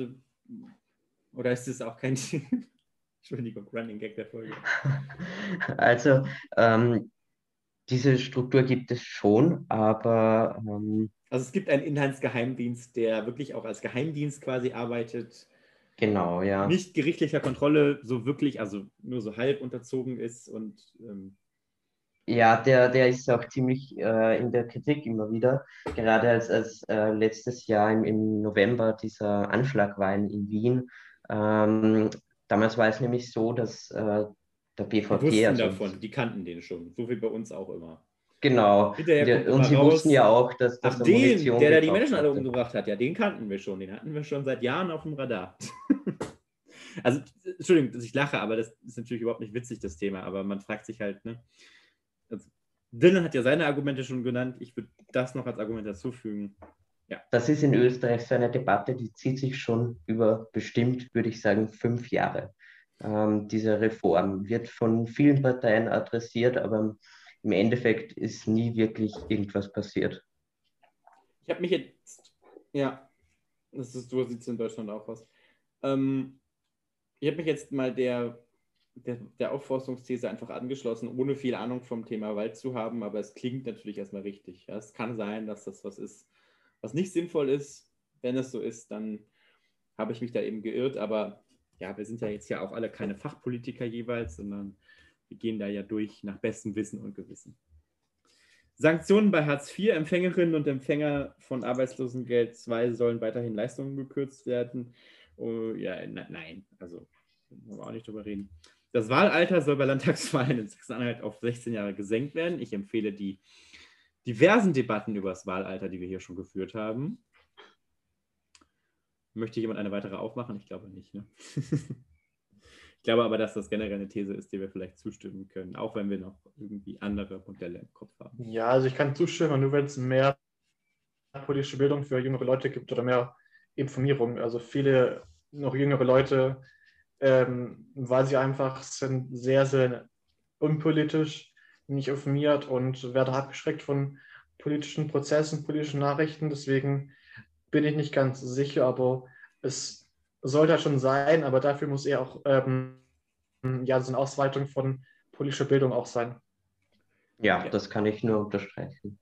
oder ist das auch kein Entschuldigung, Running Gag der Folge? Also, ähm, diese Struktur gibt es schon, aber ähm, also es gibt einen Inlandsgeheimdienst, der wirklich auch als Geheimdienst quasi arbeitet. Genau, ja. Nicht gerichtlicher Kontrolle, so wirklich, also nur so halb unterzogen ist. Und ähm ja, der, der ist auch ziemlich äh, in der Kritik immer wieder. Gerade als, als äh, letztes Jahr im, im November dieser Anschlag war in, in Wien. Ähm, damals war es nämlich so, dass äh, der B V G... Die wussten also, davon, die kannten den schon, so wie bei uns auch immer. Genau. Der, und sie raus. Wussten ja auch, dass das der Munition der da die Menschen alle umgebracht hat, ja, den kannten wir schon, den hatten wir schon seit Jahren auf dem Radar. Also, Entschuldigung, dass ich lache, aber das ist natürlich überhaupt nicht witzig, das Thema, aber man fragt sich halt, ne? Also, Dylan hat ja seine Argumente schon genannt, ich würde das noch als Argument dazufügen. Ja. Das ist in Österreich so eine Debatte, die zieht sich schon über bestimmt, würde ich sagen, fünf Jahre. Ähm, diese Reform wird von vielen Parteien adressiert, aber im Endeffekt ist nie wirklich irgendwas passiert. Ich habe mich jetzt, ja, das ist, du sitzt in Deutschland auch was. Ähm, ich habe mich jetzt mal der der, der Aufforstungsthese einfach angeschlossen, ohne viel Ahnung vom Thema Wald zu haben, aber es klingt natürlich erstmal richtig. Ja, es kann sein, dass das was ist, was nicht sinnvoll ist. Wenn es so ist, dann habe ich mich da eben geirrt, aber ja, wir sind ja jetzt ja auch alle keine Fachpolitiker jeweils, sondern wir gehen da ja durch nach bestem Wissen und Gewissen. Sanktionen bei Hartz vier. Empfängerinnen und Empfänger von Arbeitslosengeld zwei sollen weiterhin Leistungen gekürzt werden. Oh, ja, na, nein, also wollen wir auch nicht drüber reden. Das Wahlalter soll bei Landtagswahlen in Sachsen-Anhalt auf sechzehn Jahre gesenkt werden. Ich empfehle die diversen Debatten über das Wahlalter, die wir hier schon geführt haben. Möchte jemand eine weitere aufmachen? Ich glaube nicht. Ne? Ich glaube aber, dass das generell eine These ist, die wir vielleicht zustimmen können, auch wenn wir noch irgendwie andere Modelle im Kopf haben. Ja, also ich kann zustimmen, nur wenn es mehr politische Bildung für jüngere Leute gibt oder mehr Informierung. Also viele noch jüngere Leute, ähm, weil sie einfach sind sehr, sehr unpolitisch, nicht informiert und werden abgeschreckt von politischen Prozessen, politischen Nachrichten. Deswegen bin ich nicht ganz sicher, aber es sollte halt schon sein, aber dafür muss eher auch ähm, ja, so eine Ausweitung von politischer Bildung auch sein. Ja, ja, das kann ich nur unterstreichen.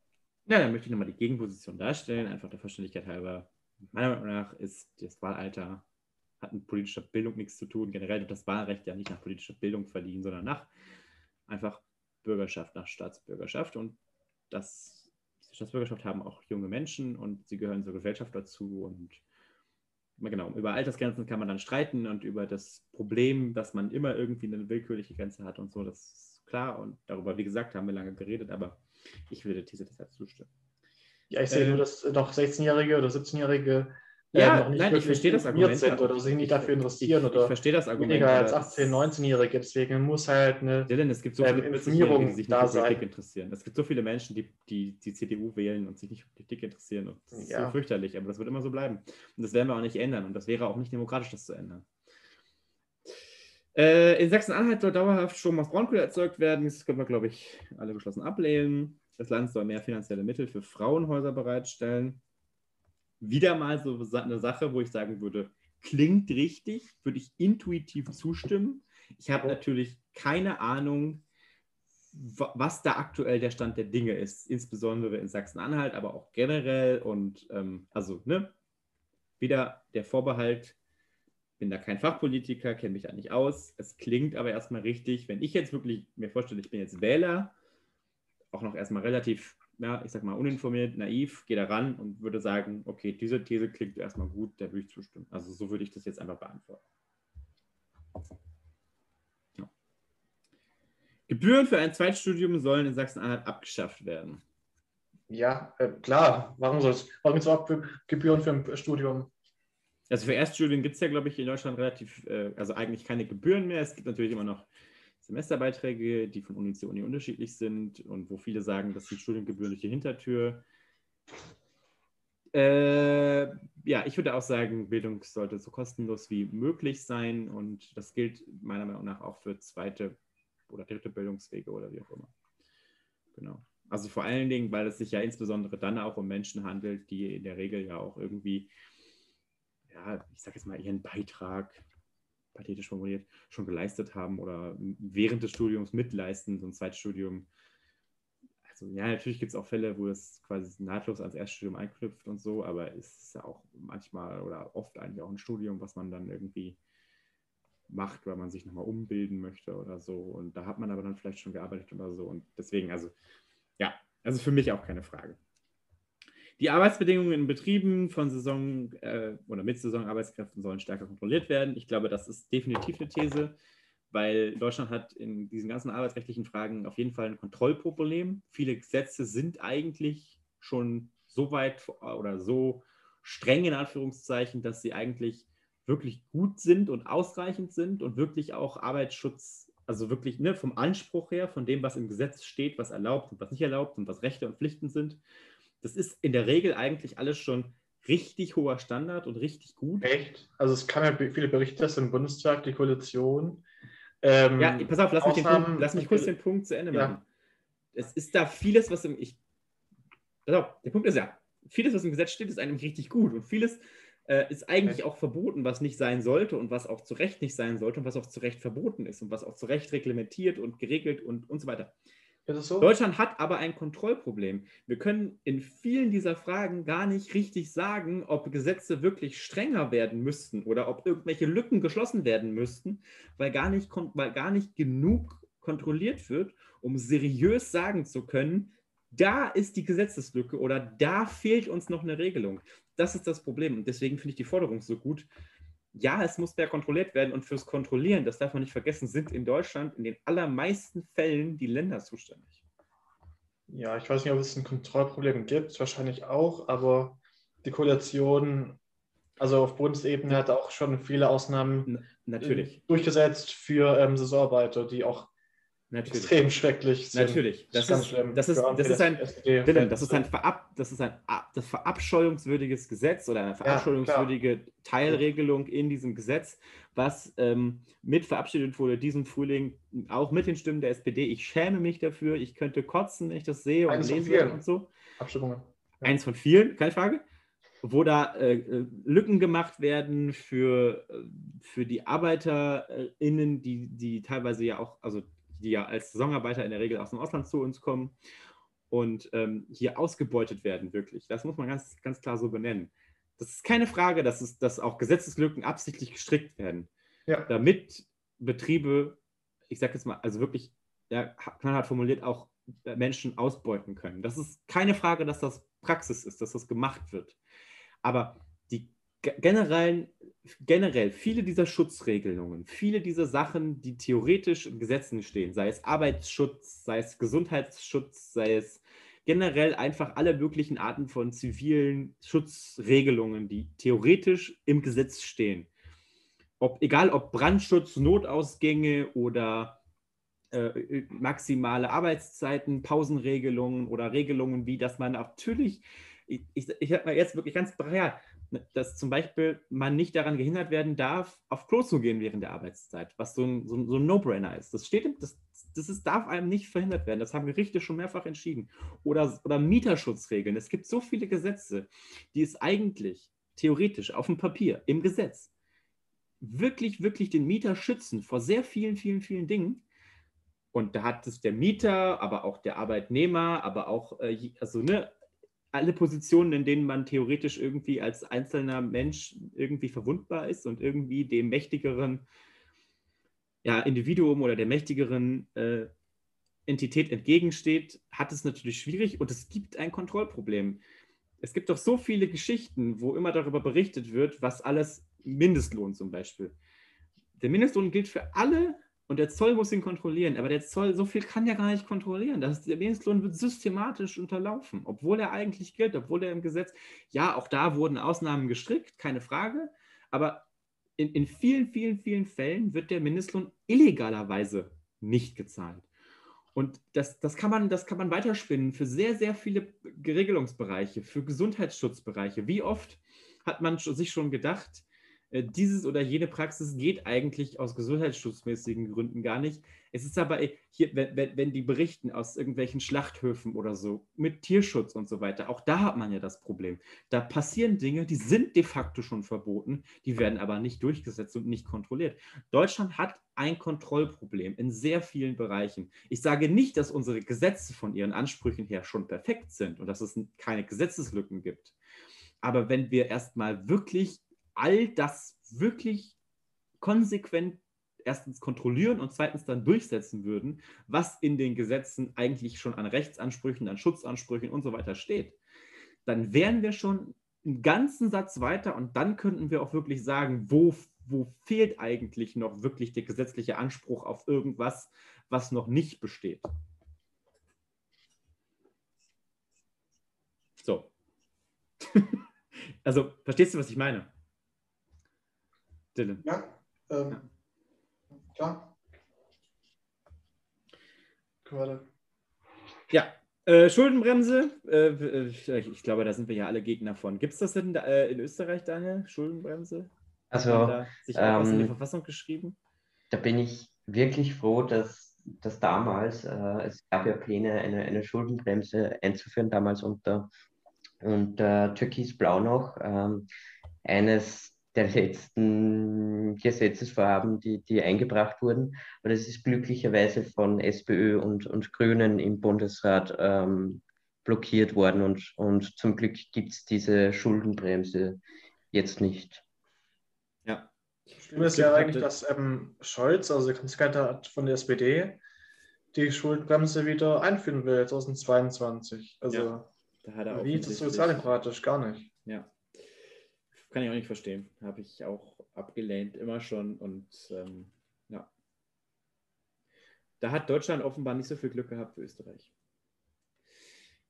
Ja, dann möchte ich nochmal die Gegenposition darstellen, einfach der Verständlichkeit halber. Meiner Meinung nach ist das Wahlalter, hat mit politischer Bildung nichts zu tun. Generell wird das Wahlrecht ja nicht nach politischer Bildung verliehen, sondern nach einfach Bürgerschaft, nach Staatsbürgerschaft. Und das Staatsbürgerschaft haben auch junge Menschen und sie gehören zur Gesellschaft dazu und genau, über Altersgrenzen kann man dann streiten und über das Problem, dass man immer irgendwie eine willkürliche Grenze hat und so, das ist klar und darüber, wie gesagt, haben wir lange geredet, aber ich würde der These deshalb zustimmen. Ja, ich sehe äh, nur, dass noch sechzehn-Jährige oder siebzehn-Jährige äh, ja, noch nicht nein, wirklich ich verstehe das Argument, sind oder sich nicht dafür interessieren ich, ich, ich verstehe das Argument, weniger als achtzehn-, neunzehn-Jährige, deswegen muss halt eine Dylan, es gibt so viele ähm, Informierung die sich nicht da für Politik sein. Interessieren. Es gibt so viele Menschen, die, die die C D U wählen und sich nicht für Politik interessieren und das ist ja so fürchterlich, aber das wird immer so bleiben und das werden wir auch nicht ändern und das wäre auch nicht demokratisch, das zu ändern. Äh, in Sachsen-Anhalt soll dauerhaft Strom aus Braunkohle erzeugt werden, das können wir, glaube ich, alle geschlossen ablehnen. Das Land soll mehr finanzielle Mittel für Frauenhäuser bereitstellen. Wieder mal so eine Sache, wo ich sagen würde, klingt richtig, würde ich intuitiv zustimmen. Ich habe natürlich keine Ahnung, was da aktuell der Stand der Dinge ist, insbesondere in Sachsen-Anhalt, aber auch generell. Und ähm, also, ne, wieder der Vorbehalt, bin da kein Fachpolitiker, kenne mich da nicht aus. Es klingt aber erstmal richtig, wenn ich jetzt wirklich mir vorstelle, ich bin jetzt Wähler, auch noch erstmal relativ, ja, ich sag mal, uninformiert, naiv, gehe da ran und würde sagen, okay, diese These klingt erstmal gut, da würde ich zustimmen. Also so würde ich das jetzt einfach beantworten. Ja. Gebühren für ein Zweitstudium sollen in Sachsen-Anhalt abgeschafft werden. Ja, äh, klar. Warum soll es? Warum gibt es auch Gebühren für ein Studium? Also für Erststudien gibt es ja, glaube ich, in Deutschland relativ, äh, also eigentlich keine Gebühren mehr. Es gibt natürlich immer noch Semesterbeiträge, die von Uni zu Uni unterschiedlich sind und wo viele sagen, das sind Studiengebühren durch die Hintertür. Äh, ja, ich würde auch sagen, Bildung sollte so kostenlos wie möglich sein und das gilt meiner Meinung nach auch für zweite oder dritte Bildungswege oder wie auch immer. Genau. Also vor allen Dingen, weil es sich ja insbesondere dann auch um Menschen handelt, die in der Regel ja auch irgendwie, ja, ich sage jetzt mal, ihren Beitrag, pathetisch formuliert, schon geleistet haben oder während des Studiums mitleisten, so ein Zweitstudium. Also ja, natürlich gibt es auch Fälle, wo es quasi nahtlos ans Erststudium anknüpft und so, aber es ist ja auch manchmal oder oft eigentlich auch ein Studium, was man dann irgendwie macht, weil man sich nochmal umbilden möchte oder so und da hat man aber dann vielleicht schon gearbeitet oder so und deswegen, also ja, also für mich auch keine Frage. Die Arbeitsbedingungen in Betrieben von Saison- äh, oder mit Saisonarbeitskräften sollen stärker kontrolliert werden. Ich glaube, das ist definitiv eine These, weil Deutschland hat in diesen ganzen arbeitsrechtlichen Fragen auf jeden Fall ein Kontrollproblem. Viele Gesetze sind eigentlich schon so weit oder so streng in Anführungszeichen, dass sie eigentlich wirklich gut sind und ausreichend sind und wirklich auch Arbeitsschutz, also wirklich ne, vom Anspruch her, von dem, was im Gesetz steht, was erlaubt und was nicht erlaubt und was Rechte und Pflichten sind. Das ist in der Regel eigentlich alles schon richtig hoher Standard und richtig gut. Echt? Also es kamen ja viele Berichte aus dem Bundestag, die Koalition. Ähm, ja, pass auf, lass, Ausnahmen, mich den Punkt, lass mich kurz den Punkt zu Ende ja. machen. Es ist da vieles, was im... Ich, pass auf, der Punkt ist ja, vieles, was im Gesetz steht, ist einem richtig gut. Und vieles äh, ist eigentlich auch verboten, was nicht sein sollte und was auch zu Recht nicht sein sollte und was auch zu Recht verboten ist und was auch zu Recht reglementiert und geregelt und, und so weiter. Ist das so? Deutschland hat aber ein Kontrollproblem. Wir können in vielen dieser Fragen gar nicht richtig sagen, ob Gesetze wirklich strenger werden müssten oder ob irgendwelche Lücken geschlossen werden müssten, weil gar nicht, weil gar nicht genug kontrolliert wird, um seriös sagen zu können, da ist die Gesetzeslücke oder da fehlt uns noch eine Regelung. Das ist das Problem und deswegen finde ich die Forderung so gut. Ja, es muss mehr kontrolliert werden und fürs Kontrollieren, das darf man nicht vergessen, sind in Deutschland in den allermeisten Fällen die Länder zuständig. Ja, ich weiß nicht, ob es ein Kontrollproblem gibt, wahrscheinlich auch, aber die Koalition, also auf Bundesebene, hat auch schon viele Ausnahmen natürlich durchgesetzt für ähm, Saisonarbeiter, die auch Natürlich. Extrem schrecklich sind. Natürlich. Das ist ein verabscheuungswürdiges Gesetz oder eine verabscheuungswürdige ja, Teilregelung in diesem Gesetz, was ähm, mit verabschiedet wurde diesen Frühling, auch mit den Stimmen der S P D. Ich schäme mich dafür. Ich könnte kotzen, wenn ich das sehe und lese und so. Abstimmungen. Ja. Eins von vielen, keine Frage. Wo da äh, Lücken gemacht werden für, für die ArbeiterInnen, die, die teilweise ja auch, also die ja als Saisonarbeiter in der Regel aus dem Ausland zu uns kommen und ähm, hier ausgebeutet werden, wirklich. Das muss man ganz, ganz klar so benennen. Das ist keine Frage, dass, es, dass auch Gesetzeslücken absichtlich gestrickt werden, ja. damit Betriebe, ich sage jetzt mal, also wirklich, ja, knallhart formuliert, auch Menschen ausbeuten können. Das ist keine Frage, dass das Praxis ist, dass das gemacht wird. Aber die generellen Generell, viele dieser Schutzregelungen, viele dieser Sachen, die theoretisch in Gesetzen stehen, sei es Arbeitsschutz, sei es Gesundheitsschutz, sei es generell einfach alle möglichen Arten von zivilen Schutzregelungen, die theoretisch im Gesetz stehen. Ob, egal ob Brandschutz, Notausgänge oder äh, maximale Arbeitszeiten, Pausenregelungen oder Regelungen wie, dass man natürlich, ich, ich, ich sag mal jetzt wirklich ganz brachial, dass zum Beispiel man nicht daran gehindert werden darf, auf Klo zu gehen während der Arbeitszeit, was so ein, so ein, so ein No-Brainer ist. Das, steht, das, das ist, darf einem nicht verhindert werden. Das haben Gerichte schon mehrfach entschieden. Oder, oder Mieterschutzregeln. Es gibt so viele Gesetze, die es eigentlich theoretisch auf dem Papier, im Gesetz, wirklich, wirklich den Mieter schützen vor sehr vielen, vielen, vielen Dingen. Und da hat es der Mieter, aber auch der Arbeitnehmer, aber auch also ne, alle Positionen, in denen man theoretisch irgendwie als einzelner Mensch irgendwie verwundbar ist und irgendwie dem mächtigeren ja, Individuum oder der mächtigeren äh, Entität entgegensteht, hat es natürlich schwierig und es gibt ein Kontrollproblem. Es gibt doch so viele Geschichten, wo immer darüber berichtet wird, was alles Mindestlohn zum Beispiel. Der Mindestlohn gilt für alle und der Zoll muss ihn kontrollieren. Aber der Zoll, so viel kann ja gar nicht kontrollieren. Das, der Mindestlohn wird systematisch unterlaufen, obwohl er eigentlich gilt, obwohl er im Gesetz, ja, auch da wurden Ausnahmen gestrickt, keine Frage. Aber in, in vielen, vielen, vielen Fällen wird der Mindestlohn illegalerweise nicht gezahlt. Und das, das kann man, das kann man weiterspinnen für sehr, sehr viele Regelungsbereiche, für Gesundheitsschutzbereiche. Wie oft hat man sich schon gedacht, dieses oder jene Praxis geht eigentlich aus gesundheitsschutzmäßigen Gründen gar nicht. Es ist aber hier, wenn, wenn die berichten aus irgendwelchen Schlachthöfen oder so, mit Tierschutz und so weiter, auch da hat man ja das Problem. Da passieren Dinge, die sind de facto schon verboten, die werden aber nicht durchgesetzt und nicht kontrolliert. Deutschland hat ein Kontrollproblem in sehr vielen Bereichen. Ich sage nicht, dass unsere Gesetze von ihren Ansprüchen her schon perfekt sind und dass es keine Gesetzeslücken gibt. Aber wenn wir erstmal wirklich all das wirklich konsequent erstens kontrollieren und zweitens dann durchsetzen würden, was in den Gesetzen eigentlich schon an Rechtsansprüchen, an Schutzansprüchen und so weiter steht, dann wären wir schon einen ganzen Satz weiter und dann könnten wir auch wirklich sagen, wo, wo fehlt eigentlich noch wirklich der gesetzliche Anspruch auf irgendwas, was noch nicht besteht. So. Also, verstehst du, was ich meine? Dylan. Ja, ähm, ja, klar. Gerade. Ja, äh, Schuldenbremse. Äh, ich glaube, da sind wir ja alle Gegner von. Gibt es das denn da, äh, in Österreich, Daniel? Schuldenbremse? Also, hat da sich ähm, was in die Verfassung geschrieben? Da bin ich wirklich froh, dass, dass damals, äh, es gab ja Pläne, eine, eine Schuldenbremse einzuführen, damals unter, unter Türkis Blau noch. Ähm, eines der letzten Gesetzesvorhaben, die, die eingebracht wurden. Und es ist glücklicherweise von SPÖ und, und Grünen im Bundesrat ähm, blockiert worden. Und, und zum Glück gibt es diese Schuldenbremse jetzt nicht. Ja. Das Schlimme ist ja eigentlich, dass ähm, Scholz, also der Kanzler von der S P D, die Schuldenbremse wieder einführen will, zweitausendzweiundzwanzig. Also ja, da hat er auch wie das sozialdemokratisch, gar nicht. Ja. Kann ich auch nicht verstehen. Habe ich auch abgelehnt, immer schon. Und ähm, ja. Da hat Deutschland offenbar nicht so viel Glück gehabt für Österreich.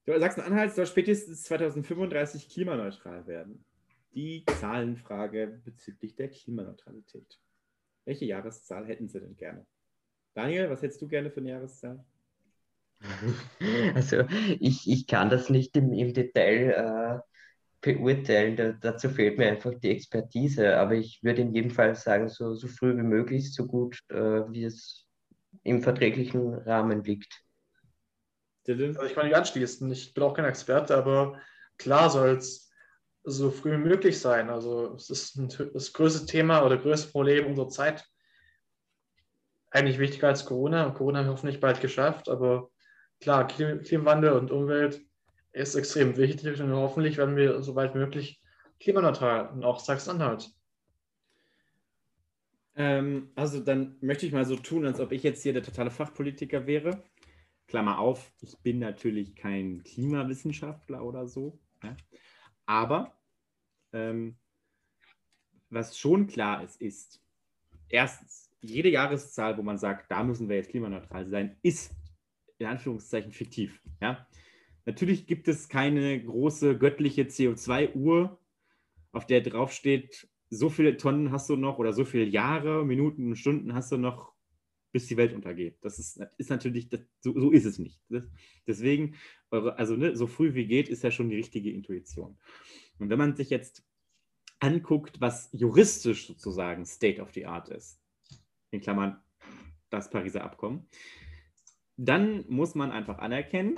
Sachsen-Anhalt soll spätestens zweitausendfünfunddreißig klimaneutral werden. Die Zahlenfrage bezüglich der Klimaneutralität. Welche Jahreszahl hätten Sie denn gerne? Daniel, was hättest du gerne für eine Jahreszahl? Also ich, ich kann das nicht im, im Detail äh beurteilen, da, dazu fehlt mir einfach die Expertise, aber ich würde in jedem Fall sagen, so, so früh wie möglich, so gut, äh, wie es im verträglichen Rahmen liegt. Also ich kann nicht anschließen, ich bin auch kein Experte, aber klar soll es so früh wie möglich sein, also es ist ein, das größte Thema oder größte Problem unserer Zeit, eigentlich wichtiger als Corona, und Corona haben wir hoffentlich bald geschafft, aber klar, Klim- Klimawandel und Umwelt ist extrem wichtig und hoffentlich werden wir soweit wie möglich klimaneutral und auch Sachsen-Anhalt. Ähm, also dann möchte ich mal so tun, als ob ich jetzt hier der totale Fachpolitiker wäre. Klammer auf, ich bin natürlich kein Klimawissenschaftler oder so. Ja? Aber ähm, was schon klar ist, ist erstens, jede Jahreszahl, wo man sagt, da müssen wir jetzt klimaneutral sein, ist in Anführungszeichen fiktiv. Ja? Natürlich gibt es keine große göttliche C O zwei Uhr, auf der draufsteht, so viele Tonnen hast du noch oder so viele Jahre, Minuten und Stunden hast du noch, bis die Welt untergeht. Das ist, ist natürlich, das, so, so ist es nicht. Das, deswegen, also ne, so früh wie geht, ist ja schon die richtige Intuition. Und wenn man sich jetzt anguckt, was juristisch sozusagen State of the Art ist, in Klammern das Pariser Abkommen, dann muss man einfach anerkennen,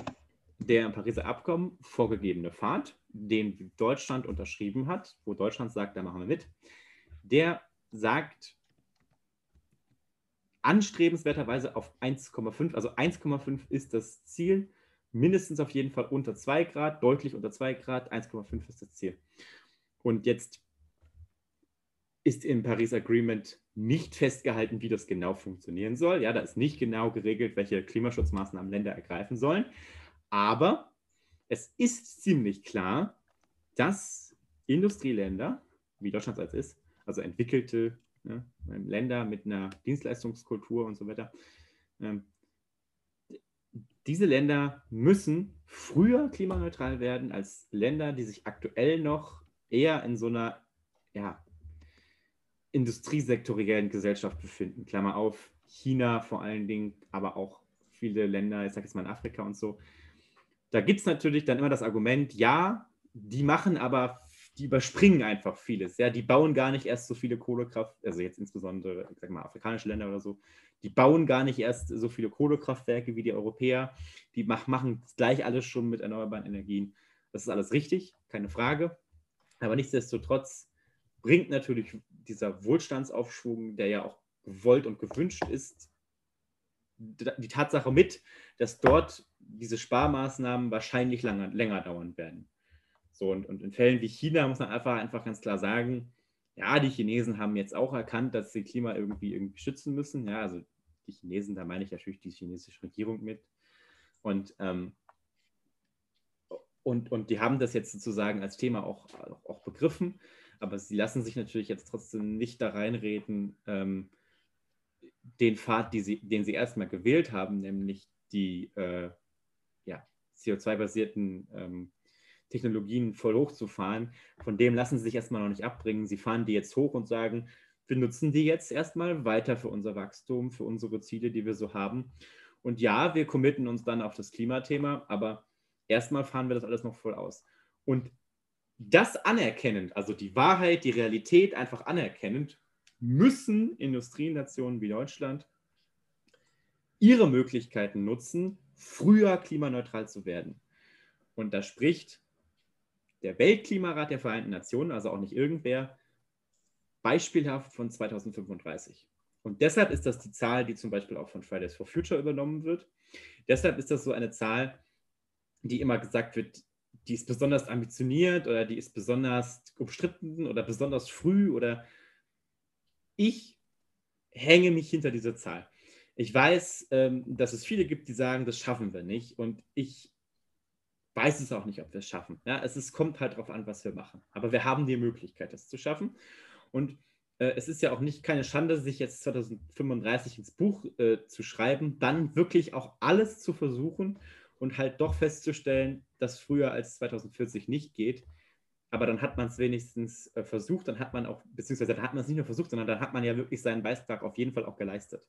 der im Pariser Abkommen vorgegebene Pfad, den Deutschland unterschrieben hat, wo Deutschland sagt, da machen wir mit, der sagt anstrebenswerterweise auf eins Komma fünf, also eins Komma fünf ist das Ziel, mindestens auf jeden Fall unter zwei Grad, deutlich unter zwei Grad, eins Komma fünf ist das Ziel. Und jetzt ist im Paris Agreement nicht festgehalten, wie das genau funktionieren soll. Ja, da ist nicht genau geregelt, welche Klimaschutzmaßnahmen Länder ergreifen sollen. Aber es ist ziemlich klar, dass Industrieländer, wie Deutschland als ist, also entwickelte ne, Länder mit einer Dienstleistungskultur und so weiter, ähm, diese Länder müssen früher klimaneutral werden als Länder, die sich aktuell noch eher in so einer ja, industriesektoriellen Gesellschaft befinden. Klammer auf, China vor allen Dingen, aber auch viele Länder, ich sage jetzt mal in Afrika und so. Da gibt es natürlich dann immer das Argument, ja, die machen aber, die überspringen einfach vieles. Ja, die bauen gar nicht erst so viele Kohlekraft, also jetzt insbesondere, ich sag mal, afrikanische Länder oder so, die bauen gar nicht erst so viele Kohlekraftwerke wie die Europäer. Die mach, machen gleich alles schon mit erneuerbaren Energien. Das ist alles richtig, keine Frage. Aber nichtsdestotrotz bringt natürlich dieser Wohlstandsaufschwung, der ja auch gewollt und gewünscht ist, die Tatsache mit, dass dort diese Sparmaßnahmen wahrscheinlich lange, länger dauern werden. So, und, und in Fällen wie China muss man einfach, einfach ganz klar sagen, ja, die Chinesen haben jetzt auch erkannt, dass sie Klima irgendwie, irgendwie schützen müssen. Ja, also die Chinesen, da meine ich natürlich die chinesische Regierung mit. Und, ähm, und, und die haben das jetzt sozusagen als Thema auch, auch, auch begriffen, aber sie lassen sich natürlich jetzt trotzdem nicht da reinreden, ähm, den Pfad, die sie, den sie erstmal gewählt haben, nämlich die äh, ja, C O zwei basierten ähm, Technologien voll hochzufahren, von dem lassen sie sich erstmal noch nicht abbringen. Sie fahren die jetzt hoch und sagen, wir nutzen die jetzt erstmal weiter für unser Wachstum, für unsere Ziele, die wir so haben. Und ja, wir committen uns dann auf das Klimathema, aber erstmal fahren wir das alles noch voll aus. Und das anerkennend, also die Wahrheit, die Realität einfach anerkennend, müssen Industrienationen wie Deutschland ihre Möglichkeiten nutzen, früher klimaneutral zu werden. Und da spricht der Weltklimarat der Vereinten Nationen, also auch nicht irgendwer, beispielhaft von zweitausendfünfunddreißig. Und deshalb ist das die Zahl, die zum Beispiel auch von Fridays for Future übernommen wird. Deshalb ist das so eine Zahl, die immer gesagt wird, die ist besonders ambitioniert oder die ist besonders umstritten oder besonders früh oder ich hänge mich hinter dieser Zahl. Ich weiß, dass es viele gibt, die sagen, das schaffen wir nicht und ich weiß es auch nicht, ob wir es schaffen. Ja, es ist, kommt halt darauf an, was wir machen. Aber wir haben die Möglichkeit, das zu schaffen und es ist ja auch nicht keine Schande, sich jetzt zweitausendfünfunddreißig ins Buch äh, zu schreiben, dann wirklich auch alles zu versuchen und halt doch festzustellen, dass früher als zweitausendvierzig nicht geht. Aber dann hat man es wenigstens äh, versucht, dann hat man auch, beziehungsweise dann hat man es nicht nur versucht, sondern dann hat man ja wirklich seinen Beitrag auf jeden Fall auch geleistet.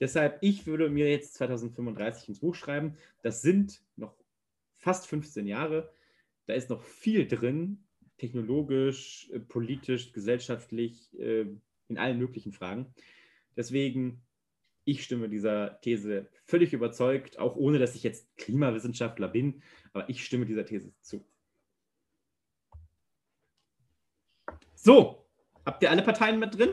Deshalb, ich würde mir jetzt zweitausendfünfunddreißig ins Buch schreiben, das sind noch fast fünfzehn Jahre, da ist noch viel drin, technologisch, politisch, gesellschaftlich, in allen möglichen Fragen. Deswegen, ich stimme dieser These völlig überzeugt, auch ohne, dass ich jetzt Klimawissenschaftler bin, aber ich stimme dieser These zu. So, habt ihr alle Parteien mit drin?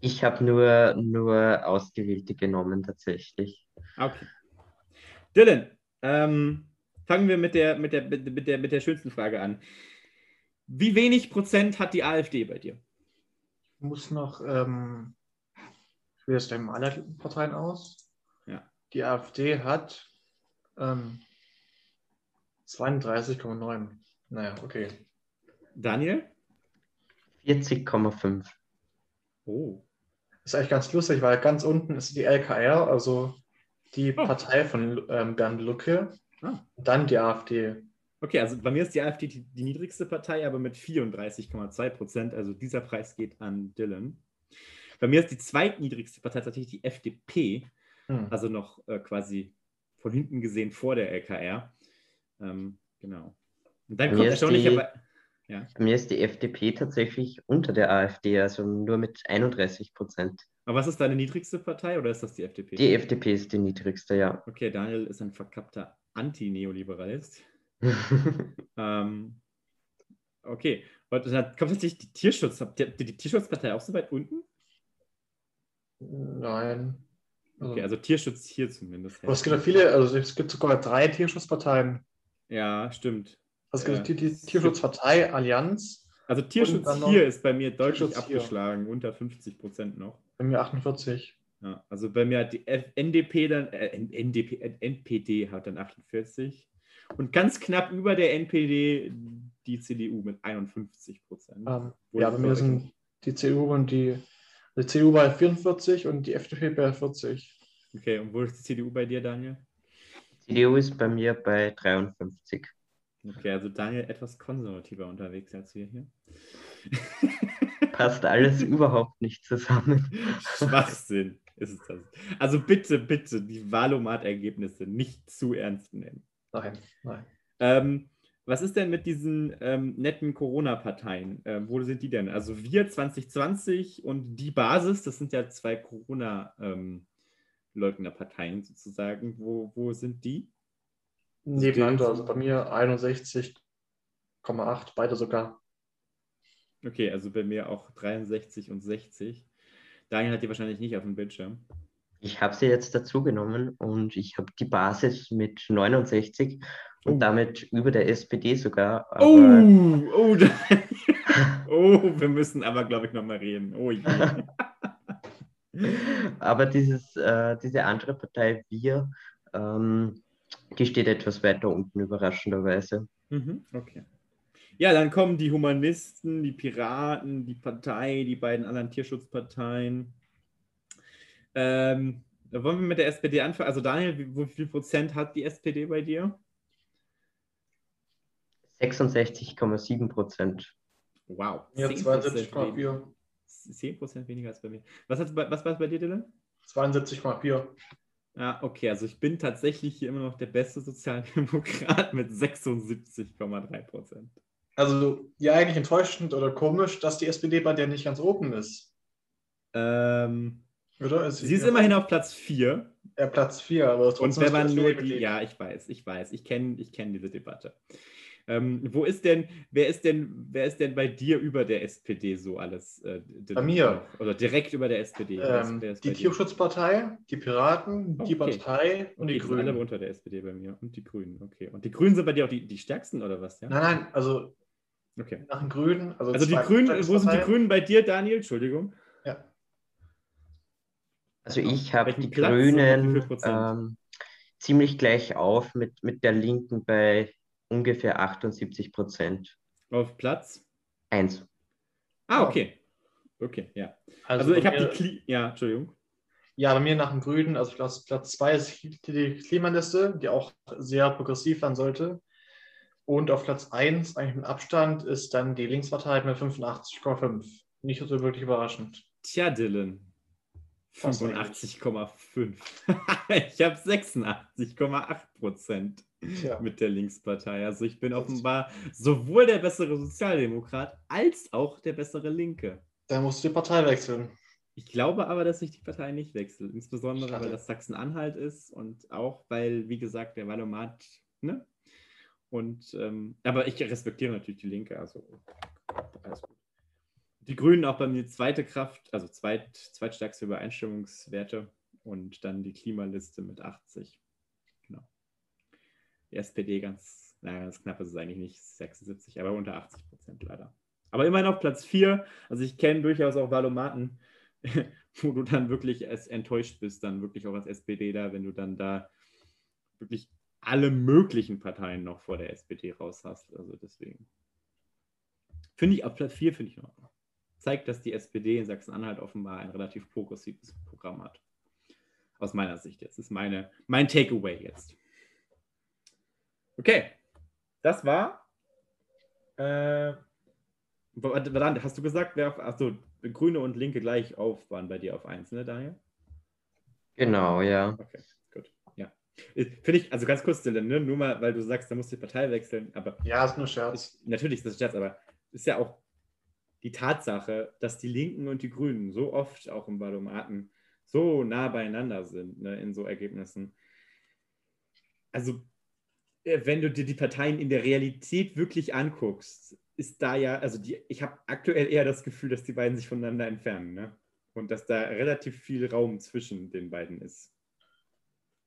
Ich habe nur, nur Ausgewählte genommen, tatsächlich. Okay. Dylan, ähm, fangen wir mit der, mit, der, mit, der, mit der schönsten Frage an. Wie wenig Prozent hat die AfD bei dir? Ich muss noch, ähm, ich will jetzt eben alle Parteien aus. Ja. Die AfD hat ähm, zweiunddreißig Komma neun. Naja, okay. Daniel? vierzig Komma fünf. Oh. Ist eigentlich ganz lustig, weil ganz unten ist die L K R, also die oh. Partei von ähm, Bernd Lucke. Ah. Dann die AfD. Okay, also bei mir ist die AfD die, die niedrigste Partei, aber mit vierunddreißig Komma zwei Prozent. Also dieser Preis geht an Dylan. Bei mir ist die zweitniedrigste Partei tatsächlich die F D P. Hm. Also noch äh, quasi von hinten gesehen vor der L K R. Ähm, genau. Und dann bei kommt erstaunlicherweise... Ja. Bei mir ist die F D P tatsächlich unter der AfD, also nur mit einunddreißig Prozent. Aber was ist deine niedrigste Partei oder ist das die F D P? Die F D P ist die niedrigste, ja. Okay, Daniel ist ein verkappter Anti-Neoliberalist. ähm, okay, und dann kommt tatsächlich die Tierschutz. Habt ihr die Tierschutzpartei auch so weit unten? Nein. Okay, also Tierschutz hier zumindest. Aber ja. Es gibt ja viele, also es gibt sogar drei Tierschutzparteien. Ja, stimmt. Also es gibt ja, die, die Tierschutzpartei, Allianz. Also Tierschutz hier ist bei mir deutlich abgeschlagen, unter fünfzig Prozent noch. Bei mir achtundvierzig. Ja, also bei mir hat die N D P dann, äh, N D P, N P D hat dann achtundvierzig. Und ganz knapp über der N P D die C D U mit einundfünfzig Prozent. Um, ja, bei mir sind die C D U und die, die C D U bei vierundvierzig und die F D P bei vierzig. Okay, und wo ist die C D U bei dir, Daniel? Die C D U ist bei mir bei dreiundfünfzig. Okay, also Daniel etwas konservativer unterwegs als wir hier. Passt alles überhaupt nicht zusammen. Schwachsinn ist es das. Also bitte, bitte die Wahl-O-Mat-Ergebnisse nicht zu ernst nehmen. Nein, nein. Ähm, was ist denn mit diesen ähm, netten Corona-Parteien? Ähm, wo sind die denn? Also wir zwanzig zwanzig und die Basis, das sind ja zwei Corona-Leugner-Parteien ähm, sozusagen. Wo, wo sind die? Nebeneinander, also bei mir einundsechzig Komma acht, beide sogar. Okay, also bei mir auch dreiundsechzig und sechzig. Daniel hat die wahrscheinlich nicht auf dem Bildschirm. Ich habe sie jetzt dazu genommen und ich habe die Basis mit neunundsechzig und oh. damit über der S P D sogar. Aber oh, oh, oh, wir müssen aber, glaube ich, nochmal reden. Oh, yeah. Aber dieses, äh, diese andere Partei, wir, ähm, die steht etwas weiter unten, überraschenderweise. Mhm, okay. Ja, dann kommen die Humanisten, die Piraten, die Partei, die beiden anderen Tierschutzparteien. Ähm, wollen wir mit der S P D anfangen? Also Daniel, wie, wie viel Prozent hat die S P D bei dir? sechsundsechzig Komma sieben Prozent. Wow. Ja, zweiundsiebzig Komma vier. zehn Prozent weniger als bei mir. Was, hast, was war es bei dir, Dylan? zweiundsiebzig Komma vier. Ah, okay, also ich bin tatsächlich hier immer noch der beste Sozialdemokrat mit sechsundsiebzig Komma drei Prozent. Also ja, eigentlich enttäuschend oder komisch, dass die S P D bei der nicht ganz oben ist. Ähm, oder? Ist sie, sie ist immerhin auf Platz vier, Ja, Platz vier. Aber und wenn man nur die, ja, ich weiß, ich weiß, ich kenne ich kenn diese Debatte. Ähm, wo ist denn, wer ist denn, wer ist denn bei dir über der S P D so alles? Äh, bei mir? Oder direkt über der S P D? Ähm, der die Tierschutzpartei, die Piraten, okay. die Partei und, und die, die Grünen. Alle unter der S P D bei mir und die Grünen, okay. Und die Grünen sind bei dir auch die, die stärksten oder was? Ja? Nein, nein, also okay. nach den Grünen. Also, also die Grünen, wo sind die Grünen bei dir, Daniel? Entschuldigung. Ja. Also ich habe die Platz Grünen ähm, ziemlich gleich auf mit, mit der Linken bei ungefähr achtundsiebzig Prozent. Auf Platz? Eins. Ah, okay. Okay, ja. Also, also ich habe die... Kli ja, Entschuldigung. Ja, bei mir nach dem Grünen, also Platz zwei ist die Klimaliste, die auch sehr progressiv sein sollte. Und auf Platz eins, eigentlich mit Abstand, ist dann die Linkspartei mit fünfundachtzig Komma fünf. Nicht so wirklich überraschend. Tja, Dylan. fünfundachtzig Komma fünf. Ich habe sechsundachtzig Komma acht Prozent ja. mit der Linkspartei. Also ich bin offenbar sowohl der bessere Sozialdemokrat als auch der bessere Linke. Dann musst du die Partei wechseln. Ich glaube aber, dass ich die Partei nicht wechsle. Insbesondere, Schade. weil das Sachsen-Anhalt ist und auch, weil, wie gesagt, der Wahl-O-Mat, ne? Und, ähm, aber ich respektiere natürlich die Linke. Also alles gut. Die Grünen auch bei mir zweite Kraft, also zweit, zweitstärkste Übereinstimmungswerte und dann die Klimaliste mit achtzig. Genau. Die S P D ganz, na, ganz knapp ist es eigentlich nicht, sechsundsiebzig, aber unter achtzig Prozent leider. Aber immerhin auf Platz vier. Also ich kenne durchaus auch Wahl-O-Maten, wo du dann wirklich als enttäuscht bist, dann wirklich auch als S P D da, wenn du dann da wirklich alle möglichen Parteien noch vor der S P D raus hast. Also deswegen. Finde ich auf Platz vier, finde ich noch. Zeigt, dass die S P D in Sachsen-Anhalt offenbar ein relativ progressives Programm hat. Aus meiner Sicht jetzt. Das ist meine, mein Takeaway jetzt. Okay. Das war... Äh, hast du gesagt, wer auf... Achso, Grüne und Linke gleich auf waren bei dir auf eins, ne, Daniel? Genau, ja. Okay, gut. Ja. Finde ich, also ganz kurz, Dylan, ne? Nur mal, weil du sagst, da musst du die Partei wechseln, aber... Ja, ist nur Scherz. Ist, natürlich ist das Scherz, aber ist ja auch die Tatsache, dass die Linken und die Grünen so oft auch im Wahl-O-Maten so nah beieinander sind, ne, in so Ergebnissen. Also, wenn du dir die Parteien in der Realität wirklich anguckst, ist da ja, also die, ich habe aktuell eher das Gefühl, dass die beiden sich voneinander entfernen, ne? Und dass da relativ viel Raum zwischen den beiden ist.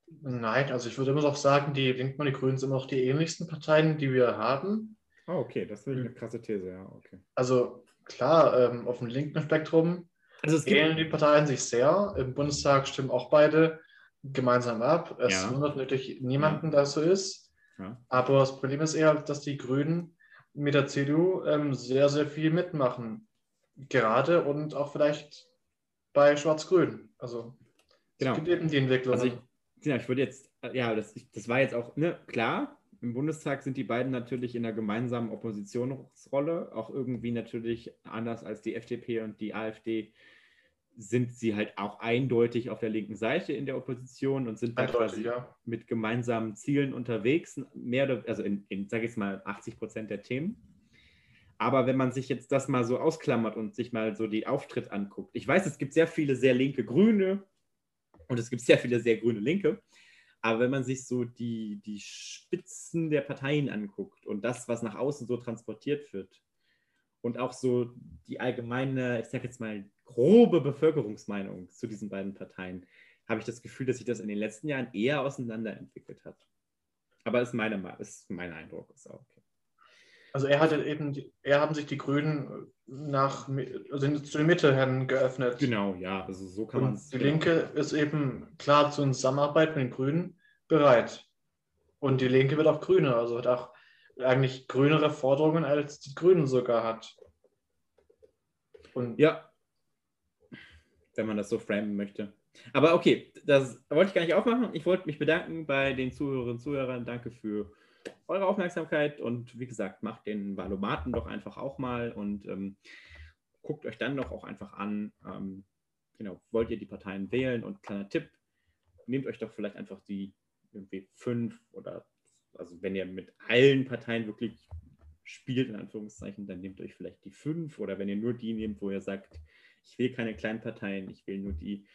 Nein, also ich würde immer noch sagen, die Linken und die Grünen sind immer noch die ähnlichsten Parteien, die wir haben. Ah, oh, okay, das ist eine krasse These, ja, okay. Also, klar, ähm, auf dem linken Spektrum also ähneln die Parteien sich sehr. Im Bundestag stimmen auch beide gemeinsam ab. Es ja. wundert natürlich niemanden, dass so ist. Ja. Aber das Problem ist eher, dass die Grünen mit der C D U ähm, sehr, sehr viel mitmachen. Gerade und auch vielleicht bei Schwarz-Grün. Also genau. Es gibt eben die Entwicklung. Also ich, ja, ich würde jetzt, ja, das, das war jetzt auch, ne, klar. Im Bundestag sind die beiden natürlich in einer gemeinsamen Oppositionsrolle, auch irgendwie natürlich anders als die F D P und die AfD, sind sie halt auch eindeutig auf der linken Seite in der Opposition und sind da quasi ja. mit gemeinsamen Zielen unterwegs, mehr oder, also in, in sage ich jetzt mal, achtzig Prozent der Themen. Aber wenn man sich jetzt das mal so ausklammert und sich mal so die Auftritt anguckt, ich weiß, es gibt sehr viele sehr linke Grüne und es gibt sehr viele sehr grüne Linke, aber wenn man sich so die, die Spitzen der Parteien anguckt und das, was nach außen so transportiert wird und auch so die allgemeine, ich sage jetzt mal, grobe Bevölkerungsmeinung zu diesen beiden Parteien, habe ich das Gefühl, dass sich das in den letzten Jahren eher auseinanderentwickelt hat. Aber das ist, meine, ist mein Eindruck. Ist auch okay. Also er hatte eben, er haben sich die Grünen nach, also zu der Mitte hin geöffnet. Genau, ja, also so kann man es. Die genau. Linke ist eben klar zur Zusammenarbeit mit den Grünen bereit. Und die Linke wird auch grüner, also hat auch eigentlich grünere Forderungen, als die Grünen sogar hat. Und ja, wenn man das so framen möchte. Aber okay, das wollte ich gar nicht aufmachen. Ich wollte mich bedanken bei den Zuhörerinnen und Zuhörern. Danke für eure Aufmerksamkeit und wie gesagt, macht den Wahl-O-Maten doch einfach auch mal und ähm, guckt euch dann doch auch einfach an, ähm, genau, wollt ihr die Parteien wählen und kleiner Tipp, nehmt euch doch vielleicht einfach die irgendwie fünf oder, also wenn ihr mit allen Parteien wirklich spielt, in Anführungszeichen, dann nehmt euch vielleicht die fünf oder wenn ihr nur die nehmt, wo ihr sagt, ich will keine kleinen Parteien, ich will nur die,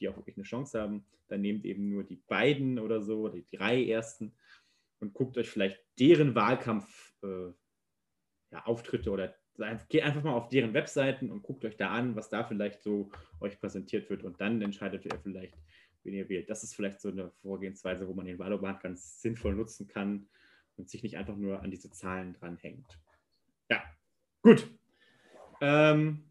die auch wirklich eine Chance haben, dann nehmt eben nur die beiden oder so, oder die drei ersten und guckt euch vielleicht deren Wahlkampf äh, ja, Auftritte oder geht einfach mal auf deren Webseiten und guckt euch da an, was da vielleicht so euch präsentiert wird und dann entscheidet ihr vielleicht, wen ihr wählt. Das ist vielleicht so eine Vorgehensweise, wo man den Wahl-O-Mat ganz sinnvoll nutzen kann und sich nicht einfach nur an diese Zahlen dranhängt. Ja, gut. Ähm,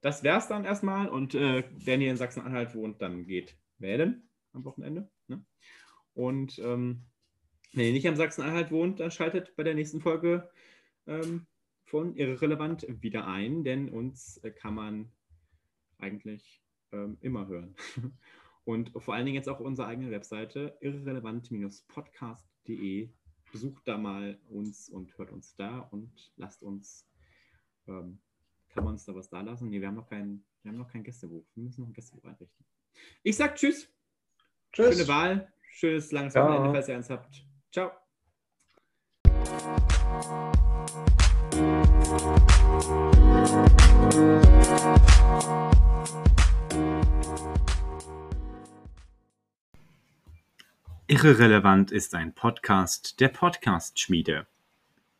das wär's dann erstmal und äh, wer hier in Sachsen-Anhalt wohnt, dann geht wählen am Wochenende. Ne? Und ähm, wenn ihr nicht am Sachsen-Anhalt wohnt, dann schaltet bei der nächsten Folge ähm, von Irrelevant wieder ein, denn uns kann man eigentlich ähm, immer hören. Und vor allen Dingen jetzt auch unsere eigene Webseite irrelevant Bindestrich podcast Punkt de. Besucht da mal uns und hört uns da und lasst uns, ähm, kann man uns da was da lassen? Nee, wir haben noch kein, wir haben noch kein Gästebuch. Wir müssen noch ein Gästebuch einrichten. Ich sag tschüss. Tschüss. Schöne Wahl. Schönes langes Wochenende, falls ihr eins habt. Ciao. Irrelevant ist ein Podcast der Podcast-Schmiede.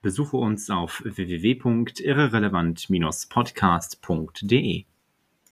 Besuche uns auf w w w Punkt irrelevant Bindestrich podcast Punkt de.